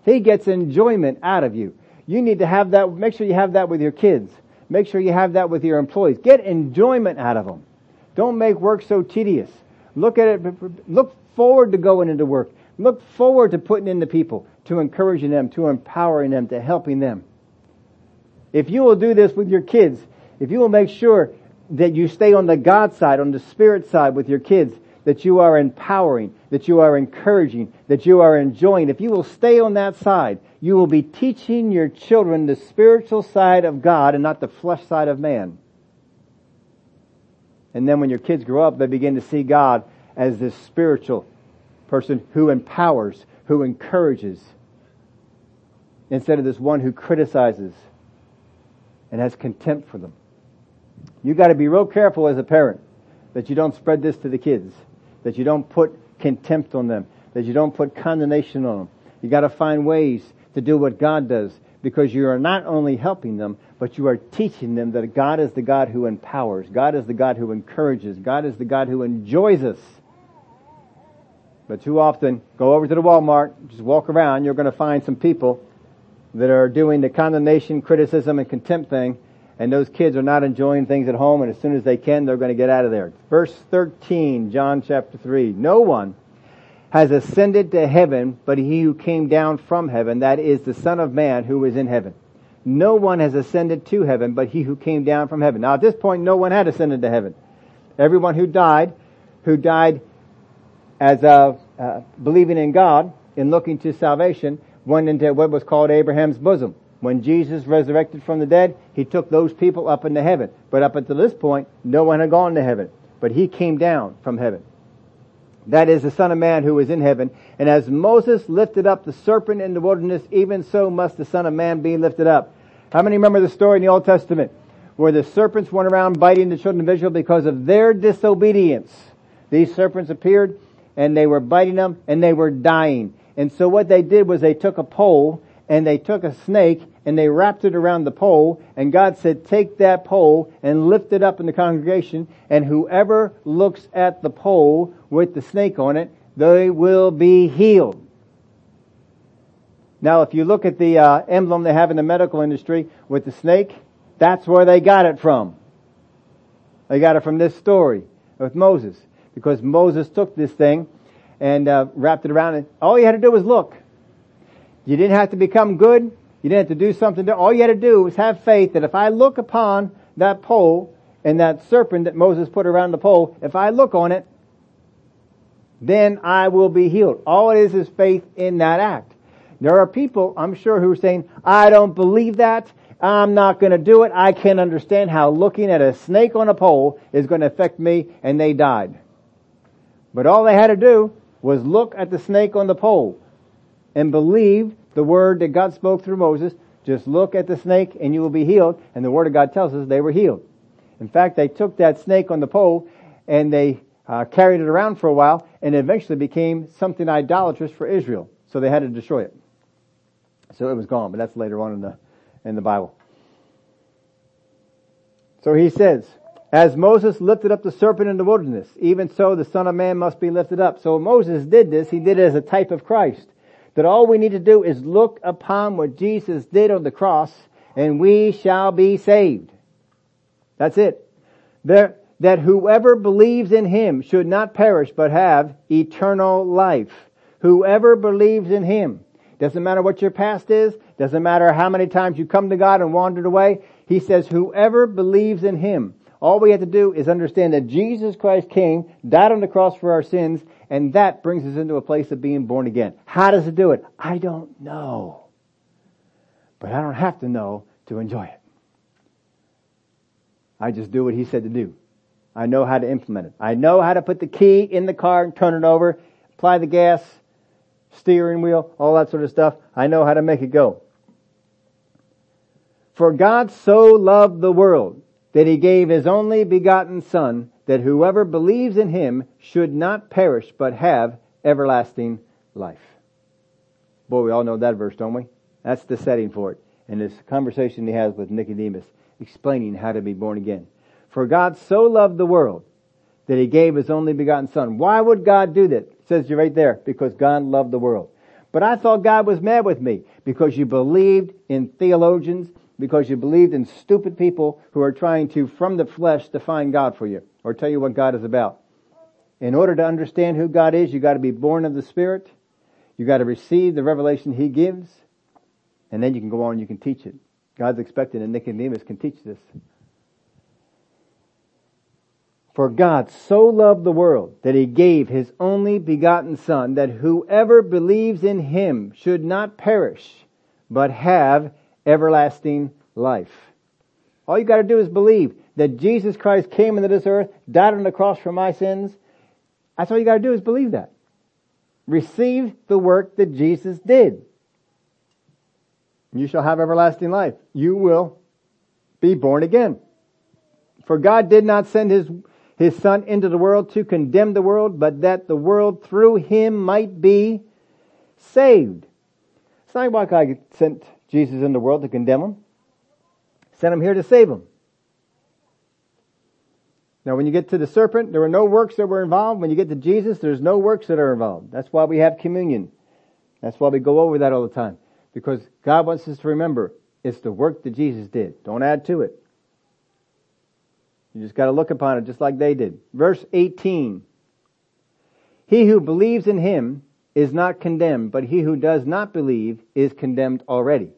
He gets enjoyment out of you. You need to have that. Make sure you have that with your kids. Make sure you have that with your employees. Get enjoyment out of them. Don't make work so tedious. Look at it. Look forward to going into work. Look forward to putting in the people, to encouraging them, to empowering them, to helping them. If you will do this with your kids, if you will make sure that you stay on the God side, on the Spirit side with your kids, that you are empowering, that you are encouraging, that you are enjoying. If you will stay on that side, you will be teaching your children the spiritual side of God and not the flesh side of man. And then when your kids grow up, they begin to see God as this spiritual person who empowers, who encourages, instead of this one who criticizes and has contempt for them. You've got to be real careful as a parent that you don't spread this to the kids, that you don't put contempt on them, that you don't put condemnation on them. You got to find ways to do what God does, because you are not only helping them, but you are teaching them that God is the God who empowers. God is the God who encourages. God is the God who enjoys us. But too often, go over to the Walmart, just walk around, you're going to find some people that are doing the condemnation, criticism, and contempt thing, and those kids are not enjoying things at home, and as soon as they can, they're going to get out of there. Verse 13, John chapter 3. No one has ascended to heaven but he who came down from heaven, that is the Son of Man who is in heaven. No one has ascended to heaven but he who came down from heaven. Now at this point, no one had ascended to heaven. Everyone who died as of believing in God and looking to salvation, went into what was called Abraham's bosom. When Jesus resurrected from the dead, he took those people up into heaven. But up until this point, no one had gone to heaven. But he came down from heaven. That is the Son of Man who is in heaven. And as Moses lifted up the serpent in the wilderness, even so must the Son of Man be lifted up. How many remember the story in the Old Testament where the serpents went around biting the children of Israel because of their disobedience? These serpents appeared and they were biting them and they were dying. And so what they did was they took a pole and they took a snake and they wrapped it around the pole, and God said, take that pole and lift it up in the congregation, and whoever looks at the pole with the snake on it, they will be healed. Now if you look at the emblem they have in the medical industry with the snake, that's where they got it from. They got it from this story with Moses, because Moses took this thing and wrapped it around it. All you had to do was look. You didn't have to become good. You didn't have to do something. All you had to do was have faith that if I look upon that pole and that serpent that Moses put around the pole, if I look on it, then I will be healed. All it is faith in that act. There are people, I'm sure, who are saying, I don't believe that. I'm not going to do it. I can't understand how looking at a snake on a pole is going to affect me, and they died. But all they had to do was look at the snake on the pole and believe the word that God spoke through Moses. Just look at the snake and you will be healed. And the word of God tells us they were healed. In fact, they took that snake on the pole and they carried it around for a while, and it eventually became something idolatrous for Israel. So they had to destroy it. So it was gone, but that's later on in the Bible. So he says, as Moses lifted up the serpent in the wilderness, even so the Son of Man must be lifted up. So Moses did this. He did it as a type of Christ. That all we need to do is look upon what Jesus did on the cross, and we shall be saved. That's it. That whoever believes in him should not perish but have eternal life. Whoever believes in him. Doesn't matter what your past is. Doesn't matter how many times you come to God and wandered away. He says, whoever believes in Him. All we have to do is understand that Jesus Christ came, died on the cross for our sins, and that brings us into a place of being born again. How does it do it? I don't know. But I don't have to know to enjoy it. I just do what He said to do. I know how to implement it. I know how to put the key in the car and turn it over, apply the gas, steering wheel, all that sort of stuff. I know how to make it go. For God so loved the world that He gave His only begotten Son, that whoever believes in Him should not perish but have everlasting life. Boy, we all know that verse, don't we? That's the setting for it. And this conversation he has with Nicodemus, explaining how to be born again. For God so loved the world that He gave His only begotten Son. Why would God do that? It says you right there, because God loved the world. But I thought God was mad with me because you believed in theologians, because you believed in stupid people who are trying to, from the flesh, define God for you or tell you what God is about. In order to understand who God is, you got to be born of the Spirit. You got to receive the revelation He gives, and then you can go on and you can teach it. God's expecting that Nicodemus can teach this. For God so loved the world that He gave His only begotten Son, that whoever believes in Him should not perish, but have everlasting life. All you got to do is believe that Jesus Christ came into this earth, died on the cross for my sins. That's all you got to do is believe that. Receive the work that Jesus did. You shall have everlasting life. You will be born again. For God did not send His Son into the world to condemn the world, but that the world through Him might be saved. It's not like God sent Jesus in the world to condemn Him. Sent Him here to save Him. Now when you get to the serpent, there were no works that were involved. When you get to Jesus, there's no works that are involved. That's why we have communion. That's why we go over that all the time. Because God wants us to remember, it's the work that Jesus did. Don't add to it. You just got to look upon it just like they did. Verse 18. He who believes in Him is not condemned, but he who does not believe is condemned already,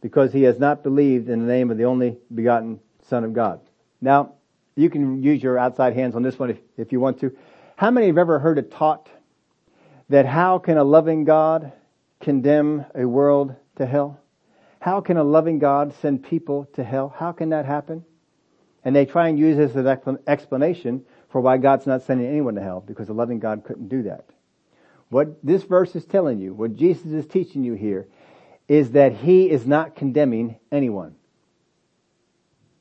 because he has not believed in the name of the only begotten Son of God. Now, you can use your outside hands on this one if you want to. How many have ever heard it taught that how can a loving God condemn a world to hell? How can a loving God send people to hell? How can that happen? And they try and use this as an explanation for why God's not sending anyone to hell, because a loving God couldn't do that. What this verse is telling you, what Jesus is teaching you here, is that He is not condemning anyone.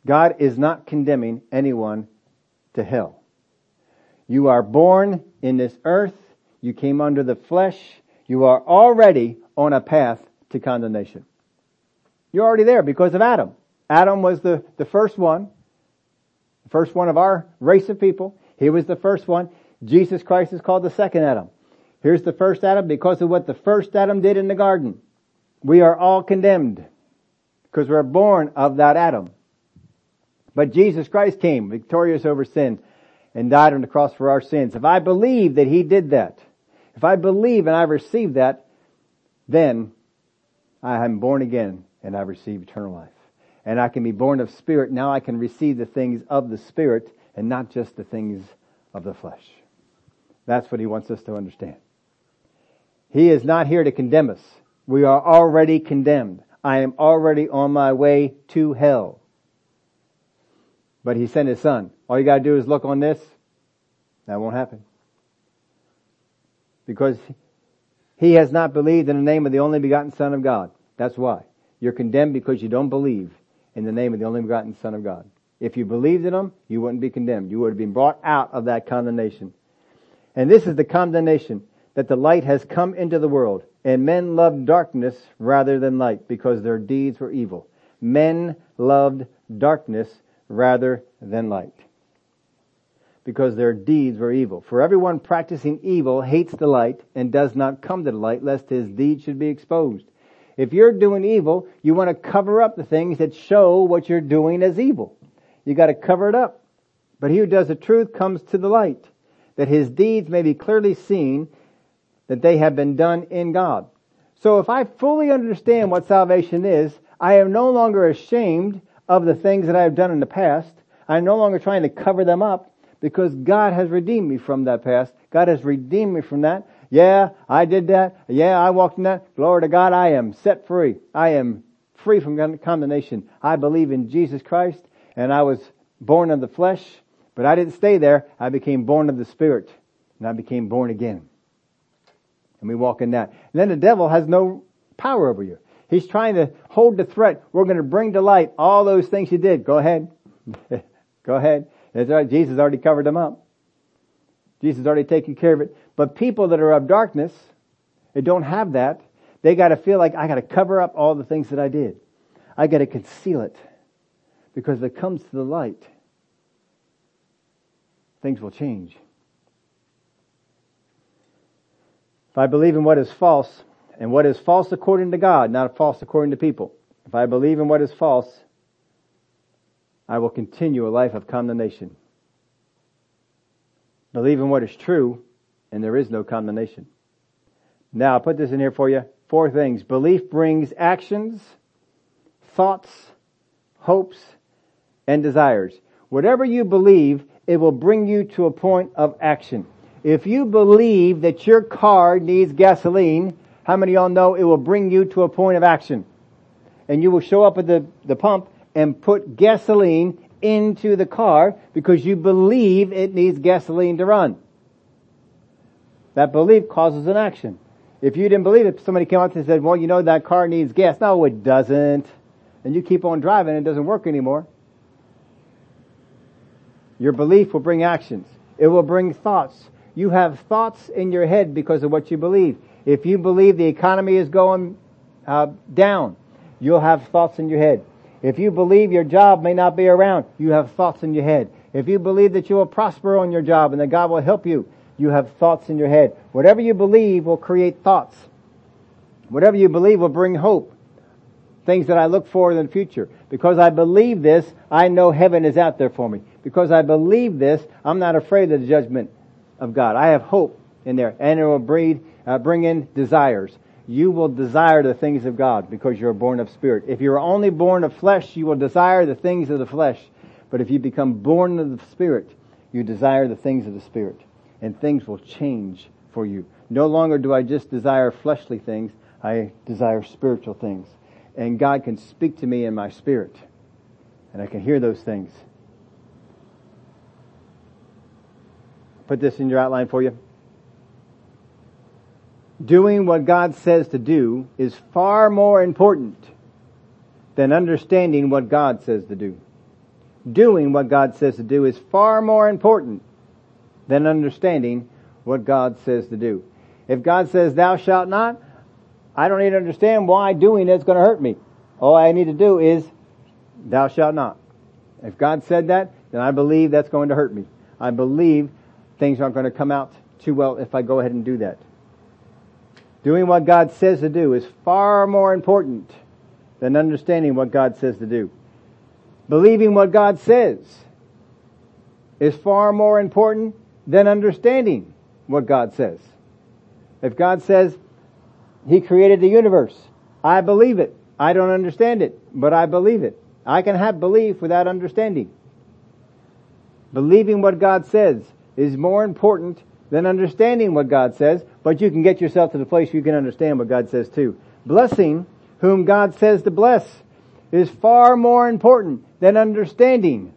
God is not condemning anyone to hell. You are born in this earth. You came under the flesh. You are already on a path to condemnation. You're already there because of Adam. Adam was the first one. The first one of our race of people. He was the first one. Jesus Christ is called the second Adam. Here's the first Adam because of what the first Adam did in the garden. We are all condemned because we're born of that Adam. But Jesus Christ came victorious over sin and died on the cross for our sins. If I believe that He did that, if I believe and I receive that, then I am born again and I receive eternal life. And I can be born of Spirit. Now I can receive the things of the Spirit and not just the things of the flesh. That's what He wants us to understand. He is not here to condemn us. We are already condemned. I am already on my way to hell. But He sent His Son. All you got to do is look on this. That won't happen. Because he has not believed in the name of the only begotten Son of God. That's why. You're condemned because you don't believe in the name of the only begotten Son of God. If you believed in Him, you wouldn't be condemned. You would have been brought out of that condemnation. And this is the condemnation, that the light has come into the world, and men loved darkness rather than light because their deeds were evil. Men loved darkness rather than light, because their deeds were evil. For everyone practicing evil hates the light and does not come to the light, lest his deeds should be exposed. If you're doing evil, you want to cover up the things that show what you're doing as evil. You got to cover it up. But he who does the truth comes to the light, that his deeds may be clearly seen, that they have been done in God. So if I fully understand what salvation is, I am no longer ashamed of the things that I have done in the past. I'm no longer trying to cover them up because God has redeemed me from that past. God has redeemed me from that. Yeah, I did that. Yeah, I walked in that. Glory to God, I am set free. I am free from condemnation. I believe in Jesus Christ, and I was born of the flesh, but I didn't stay there. I became born of the Spirit, and I became born again. And we walk in that. And then the devil has no power over you. He's trying to hold the threat. We're going to bring to light all those things you did. Go ahead. Go ahead. That's right. Jesus already covered them up. Jesus already taken care of it. But people that are of darkness, they don't have that. They got to feel like, I got to cover up all the things that I did. I got to conceal it. Because if it comes to the light, things will change. If I believe in what is false, and what is false according to God, not false according to people. If I believe in what is false, I will continue a life of condemnation. Believe in what is true, and there is no condemnation. Now, I'll put this in here for you. 4 things. Belief brings actions, thoughts, hopes, and desires. Whatever you believe, it will bring you to a point of action. If you believe that your car needs gasoline, how many of y'all know it will bring you to a point of action? And you will show up at the pump and put gasoline into the car because you believe it needs gasoline to run. That belief causes an action. If you didn't believe it, somebody came out and said, well, you know, that car needs gas. No, it doesn't. And you keep on driving and it doesn't work anymore. Your belief will bring actions. It will bring thoughts. You have thoughts in your head because of what you believe. If you believe the economy is going down, you'll have thoughts in your head. If you believe your job may not be around, you have thoughts in your head. If you believe that you will prosper on your job and that God will help you, you have thoughts in your head. Whatever you believe will create thoughts. Whatever you believe will bring hope. Things that I look for in the future. Because I believe this, I know heaven is out there for me. Because I believe this, I'm not afraid of the judgment of God. I have hope in there. And it will bring in desires. You will desire the things of God because you're born of spirit. If you're only born of flesh, you will desire the things of the flesh. But if you become born of the Spirit, you desire the things of the Spirit. And things will change for you. No longer do I just desire fleshly things. I desire spiritual things. And God can speak to me in my spirit. And I can hear those things. Put this in your outline for you. Doing what God says to do is far more important than understanding what God says to do. Doing what God says to do is far more important than understanding what God says to do. If God says, thou shalt not, I don't need to understand why doing it's going to hurt me. All I need to do is, thou shalt not. If God said that, then I believe that's going to hurt me. I believe things aren't going to come out too well if I go ahead and do that. Doing what God says to do is far more important than understanding what God says to do. Believing what God says is far more important than understanding what God says. If God says, He created the universe. I believe it. I don't understand it, but I believe it. I can have belief without understanding. Believing what God says is more important than understanding what God says, but you can get yourself to the place you can understand what God says too. Blessing whom God says to bless is far more important than understanding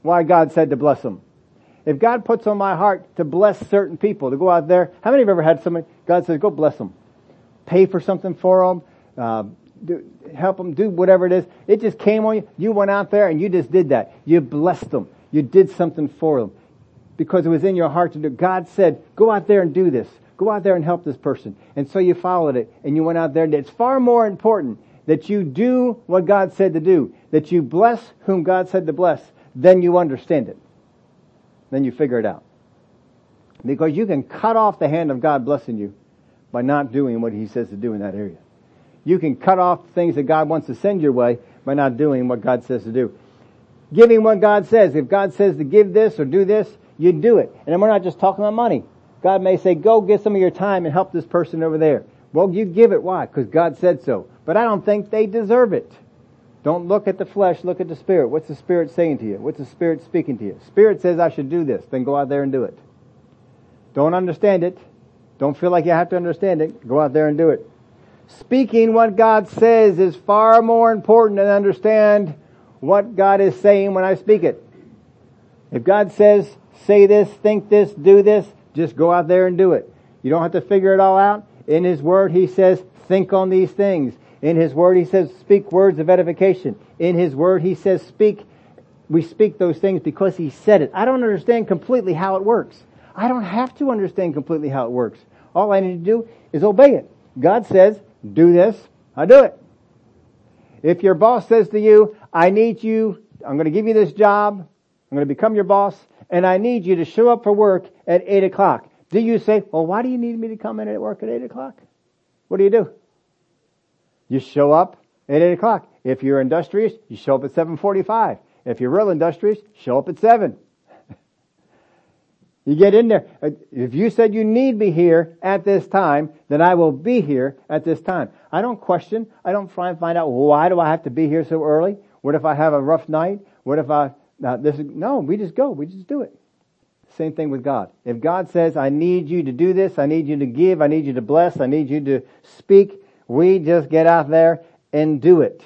why God said to bless them. If God puts on my heart to bless certain people, to go out there, how many have ever had someone, God says, go bless them. Pay for something for them, help them, do whatever it is. It just came on you. You went out there and you just did that. You blessed them. You did something for them because it was in your heart to do. God said, go out there and do this. Go out there and help this person. And so you followed it and you went out there and did. It's far more important that you do what God said to do, that you bless whom God said to bless, then you understand it. Then you figure it out. Because you can cut off the hand of God blessing you by not doing what He says to do in that area. You can cut off things that God wants to send your way by not doing what God says to do. Giving what God says. If God says to give this or do this, you do it. And we're not just talking about money. God may say, go get some of your time and help this person over there. Well, you give it. Why? Because God said so. But I don't think they deserve it. Don't look at the flesh, look at the Spirit. What's the Spirit saying to you? What's the Spirit speaking to you? Spirit says I should do this, then go out there and do it. Don't understand it. Don't feel like you have to understand it. Go out there and do it. Speaking what God says is far more important than understand what God is saying when I speak it. If God says, say this, think this, do this, just go out there and do it. You don't have to figure it all out. In His Word, He says, think on these things. In His Word, He says, speak words of edification. In His Word, He says, speak. We speak those things because He said it. I don't understand completely how it works. I don't have to understand completely how it works. All I need to do is obey it. God says, do this, I do it. If your boss says to you, I need you, I'm going to give you this job, I'm going to become your boss, and I need you to show up for work at 8 o'clock. Do you say, well, why do you need me to come in at work at 8 o'clock? What do? You show up at 8 o'clock. If you're industrious, you show up at 7:45. If you're real industrious, show up at 7. You get in there. If you said you need me here at this time, then I will be here at this time. I don't question. I don't try and find out, why do I have to be here so early? What if I have a rough night? What if I... No, we just go. We just do it. Same thing with God. If God says, I need you to do this, I need you to give, I need you to bless, I need you to speak, we just get out there and do it.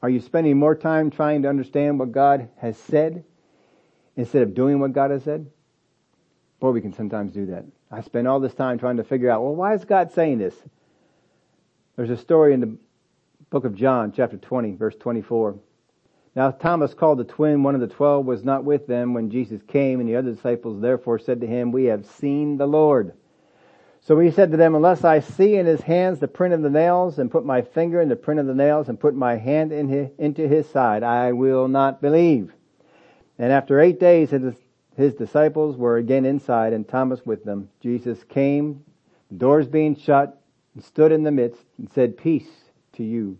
Are you spending more time trying to understand what God has said instead of doing what God has said? Boy, we can sometimes do that. I spend all this time trying to figure out, well, why is God saying this? There's a story in the book of John, chapter 20, verse 24. Now Thomas, called the twin, one of the 12, was not with them when Jesus came, and the other disciples therefore said to him, we have seen the Lord. So he said to them, unless I see in his hands the print of the nails, and put my finger in the print of the nails, and put my hand into his side, I will not believe. And after 8 days his disciples were again inside, and Thomas with them. Jesus came, the doors being shut, and stood in the midst, and said, peace to you.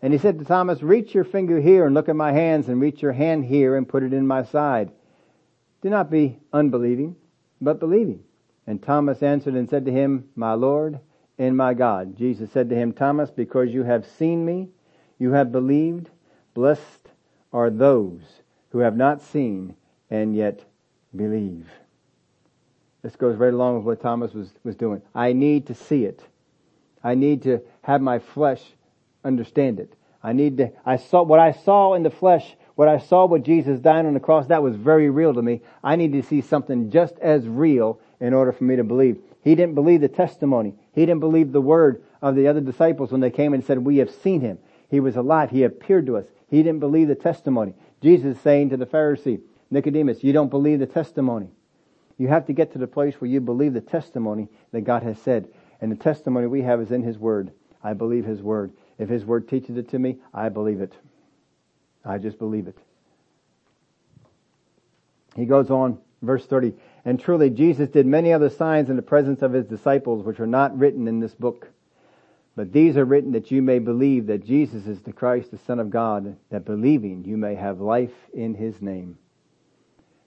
And he said to Thomas, reach your finger here and look at my hands, and reach your hand here and put it in my side. Do not be unbelieving, but believing. And Thomas answered and said to him, my Lord and my God. Jesus said to him, Thomas, because you have seen me, you have believed. Blessed are those who have not seen and yet believe. This goes right along with what Thomas was doing. I need to see it. I need to have my flesh understand it. I saw in the flesh, what I saw with Jesus dying on the cross, that was very real to me. I need to see something just as real in order for me to believe. He didn't believe the testimony. He didn't believe the word of the other disciples when they came and said, we have seen him. He was alive. He appeared to us. He didn't believe the testimony. Jesus is saying to the Pharisee, Nicodemus, you don't believe the testimony. You have to get to the place where you believe the testimony that God has said. And the testimony we have is in his word. I believe his word. If his word teaches it to me, I believe it. I just believe it. He goes on, verse 30. And truly Jesus did many other signs in the presence of his disciples, which are not written in this book. But these are written that you may believe that Jesus is the Christ, the Son of God, that believing you may have life in his name.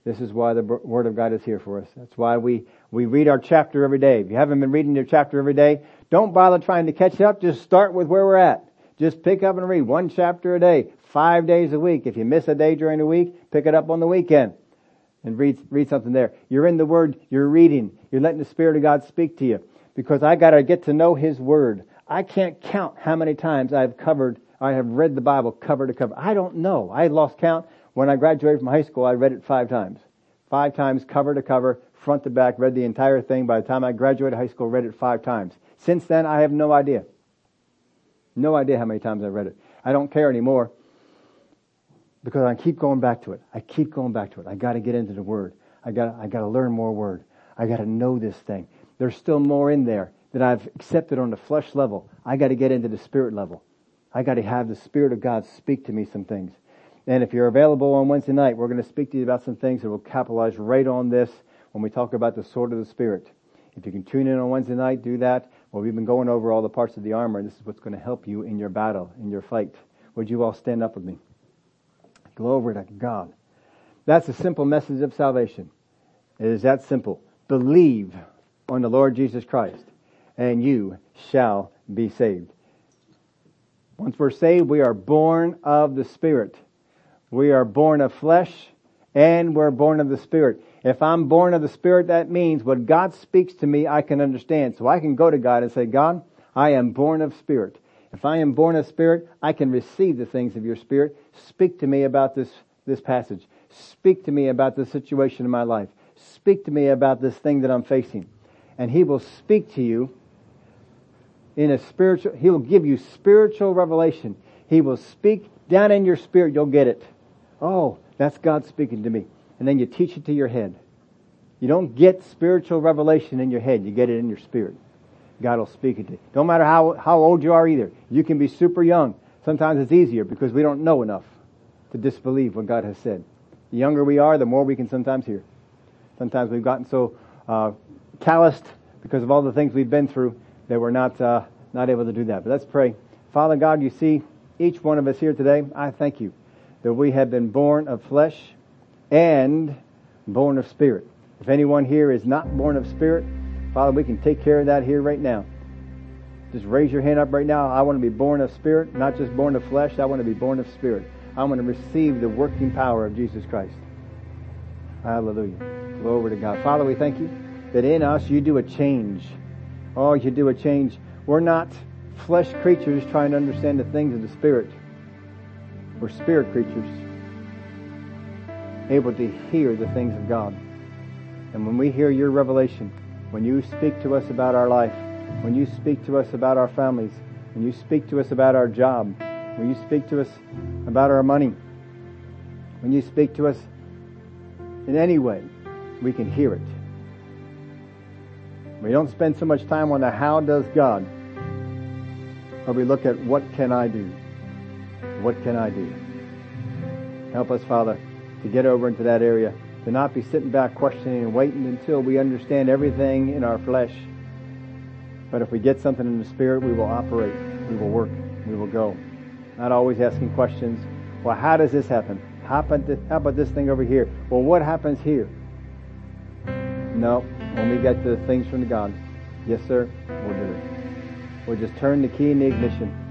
This is why the Word of God is here for us. That's why we read our chapter every day. If you haven't been reading your chapter every day, don't bother trying to catch up. Just start with where we're at. Just pick up and read one chapter a day, 5 days a week. If you miss a day during the week, pick it up on the weekend and read something there. You're in the Word. You're reading. You're letting the Spirit of God speak to you, because I got to get to know His Word. I can't count how many times I have read the Bible cover to cover. I don't know. I lost count. When I graduated from high school, I read it 5 times. 5 times, cover to cover, front to back, read the entire thing. By the time I graduated high school, read it 5 times. Since then, I have no idea. No idea how many times I read it. I don't care anymore, because I keep going back to it. I got to get into the Word. I got to learn more Word. I got to know this thing. There's still more in there that I've accepted on the flesh level. I got to get into the Spirit level. I got to have the Spirit of God speak to me some things. And if you're available on Wednesday night, we're going to speak to you about some things that will capitalize right on this when we talk about the sword of the Spirit. If you can tune in on Wednesday night, do that. Well, we've been going over all the parts of the armor, and this is what's going to help you in your battle, in your fight. Would you all stand up with me? Glory to God. That's the simple message of salvation. It is that simple. Believe on the Lord Jesus Christ, and you shall be saved. Once we're saved, we are born of the Spirit. We are born of flesh, and we're born of the Spirit. If I'm born of the Spirit, that means when God speaks to me, I can understand. So I can go to God and say, God, I am born of Spirit. If I am born of Spirit, I can receive the things of your Spirit. Speak to me about this passage. Speak to me about this situation in my life. Speak to me about this thing that I'm facing. And He will speak to you in a spiritual, He will give you spiritual revelation. He will speak down in your spirit. You'll get it. Oh, that's God speaking to me. And then you teach it to your head. You don't get spiritual revelation in your head. You get it in your spirit. God will speak it to you. Don't matter how old you are either. You can be super young. Sometimes it's easier because we don't know enough to disbelieve what God has said. The younger we are, the more we can sometimes hear. Sometimes we've gotten so calloused because of all the things we've been through that we're not able to do that. But let's pray. Father God, you see each one of us here today. I thank you that we have been born of flesh and born of spirit. If anyone here is not born of spirit, Father, we can take care of that here right now. Just raise your hand up right now. I want to be born of spirit, not just born of flesh. I want to be born of spirit. I want to receive the working power of Jesus Christ. Hallelujah. Glory to God. Father, we thank you that in us you do a change. Oh, you do a change. We're not flesh creatures trying to understand the things of the Spirit. We're spirit creatures, able to hear the things of God. And when we hear your revelation, when you speak to us about our life, when you speak to us about our families, when you speak to us about our job, when you speak to us about our money, when you speak to us in any way, we can hear it. We don't spend so much time on the how does God, but we look at what can I do? What can I do? Help us, Father, to get over into that area, to not be sitting back questioning and waiting until we understand everything in our flesh. But if we get something in the Spirit, we will operate, we will work, we will go. Not always asking questions. Well, how does this happen? How about this thing over here? Well, what happens here? No, when we get the things from God, yes, sir, we'll do it. We'll just turn the key in the ignition.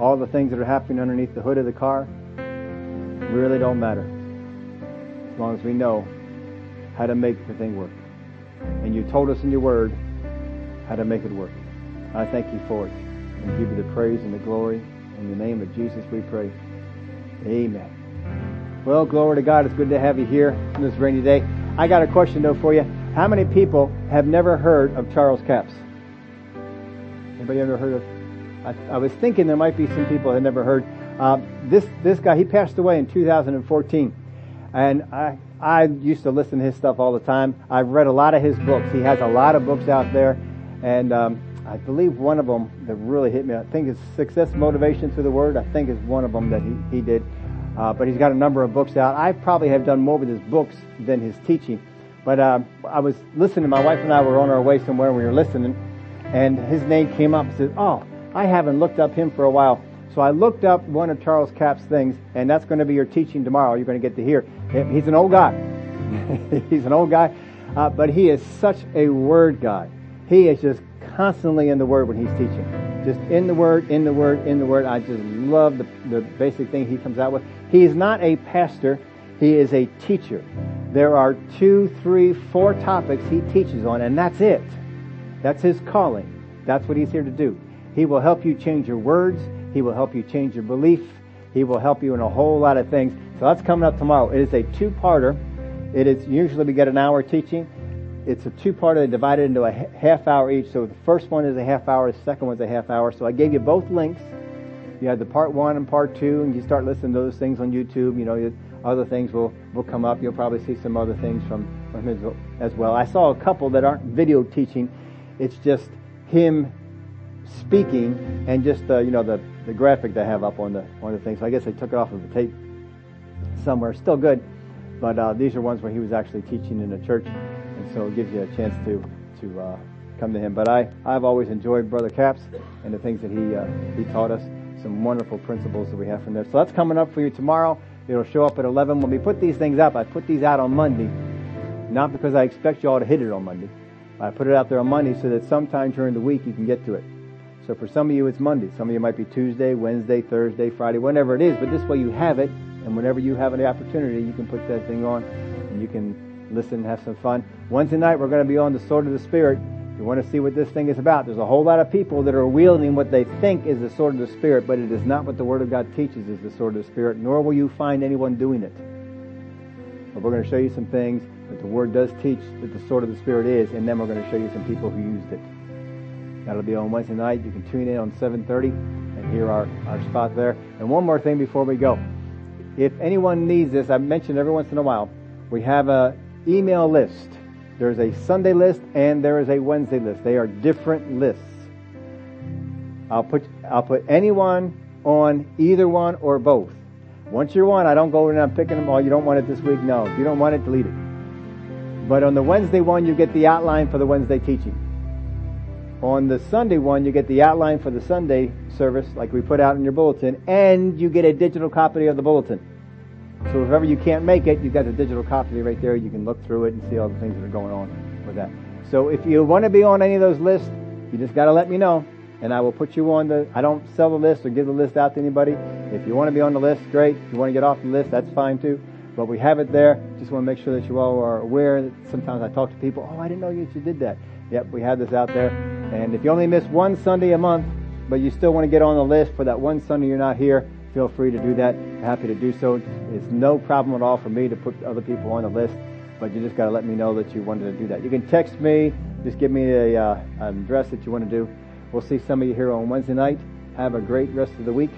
All the things that are happening underneath the hood of the car really don't matter, as long as we know how to make the thing work. And you told us in your word how to make it work. I thank you for it, and give you the praise and the glory. In the name of Jesus we pray. Amen. Well, glory to God. It's good to have you here on this rainy day. I got a question, though, for you. How many people have never heard of Charles Capps? Anybody ever heard of? I was thinking there might be some people that never heard. This guy, he passed away in 2014. And I used to listen to his stuff all the time. I've read a lot of his books. He has a lot of books out there. And I believe one of them that really hit me, I think it's Success Motivation Through the Word. I think it's one of them that he did. But he's got a number of books out. I probably have done more with his books than his teaching. But I was listening. My wife and I were on our way somewhere, and we were listening. And his name came up and said, oh, I haven't looked up him for a while. So I looked up one of Charles Capps' things, and that's going to be your teaching tomorrow. You're going to get to hear. He's an old guy. He's an old guy. But he is such a word guy. He is just constantly in the Word when he's teaching. Just in the Word, in the Word, in the Word. I just love the basic thing he comes out with. He is not a pastor. He is a teacher. There are 2, 3, 4 topics he teaches on, and that's it. That's his calling. That's what he's here to do. He will help you change your words. He will help you change your belief. He will help you in a whole lot of things. So that's coming up tomorrow. It is a two-parter. It is usually we get an hour teaching. It's a two-parter. They divide it into a half hour each. So the first one is a half hour. The second one's a half hour. So I gave you both links. You have the part one and part two, and you start listening to those things on YouTube. You know, other things will come up. You'll probably see some other things from him as well. I saw a couple that aren't video teaching. It's just him speaking and just the graphic they have up on the thing. So I guess they took it off of the tape somewhere. Still good, but these are ones where he was actually teaching in a church, and so it gives you a chance to come to him. But I've always enjoyed Brother Capps and the things that he taught us. Some wonderful principles that we have from there. So that's coming up for you tomorrow. It'll show up at 11. When we put these things up, I put these out on Monday, not because I expect you all to hit it on Monday, I put it out there on Monday so that sometime during the week you can get to it. So for some of you, it's Monday. Some of you might be Tuesday, Wednesday, Thursday, Friday, whenever it is. But this way you have it, and whenever you have an opportunity, you can put that thing on, and you can listen and have some fun. Wednesday night, we're going to be on the Sword of the Spirit. If you want to see what this thing is about, there's a whole lot of people that are wielding what they think is the Sword of the Spirit, but it is not what the Word of God teaches is the Sword of the Spirit, nor will you find anyone doing it. But we're going to show you some things that the Word does teach that the Sword of the Spirit is, and then we're going to show you some people who used it. That'll be on Wednesday night. You can tune in on 7:30 and hear our spot there. And one more thing before we go. If anyone needs this, I mentioned every once in a while, we have a email list. There's a Sunday list and there is a Wednesday list. They are different lists. I'll put anyone on either one or both. Once you're on, I don't go around picking them all. You don't want it this week? No. If you don't want it, delete it. But on the Wednesday one, you get the outline for the Wednesday teaching. On the Sunday one, you get the outline for the Sunday service, like we put out in your bulletin, and you get a digital copy of the bulletin. So if ever you can't make it, you've got the digital copy right there. You can look through it and see all the things that are going on with that. So if you want to be on any of those lists, you just got to let me know, and I will put you on the... I don't sell the list or give the list out to anybody. If you want to be on the list, great. If you want to get off the list, that's fine too. But we have it there. Just want to make sure that you all are aware that sometimes I talk to people, oh, I didn't know you did that. Yep, we have this out there. And if you only miss one Sunday a month, but you still want to get on the list for that one Sunday you're not here, feel free to do that. I'm happy to do so. It's no problem at all for me to put other people on the list, but you just got to let me know that you wanted to do that. You can text me. Just give me an address that you want to do. We'll see some of you here on Wednesday night. Have a great rest of the week.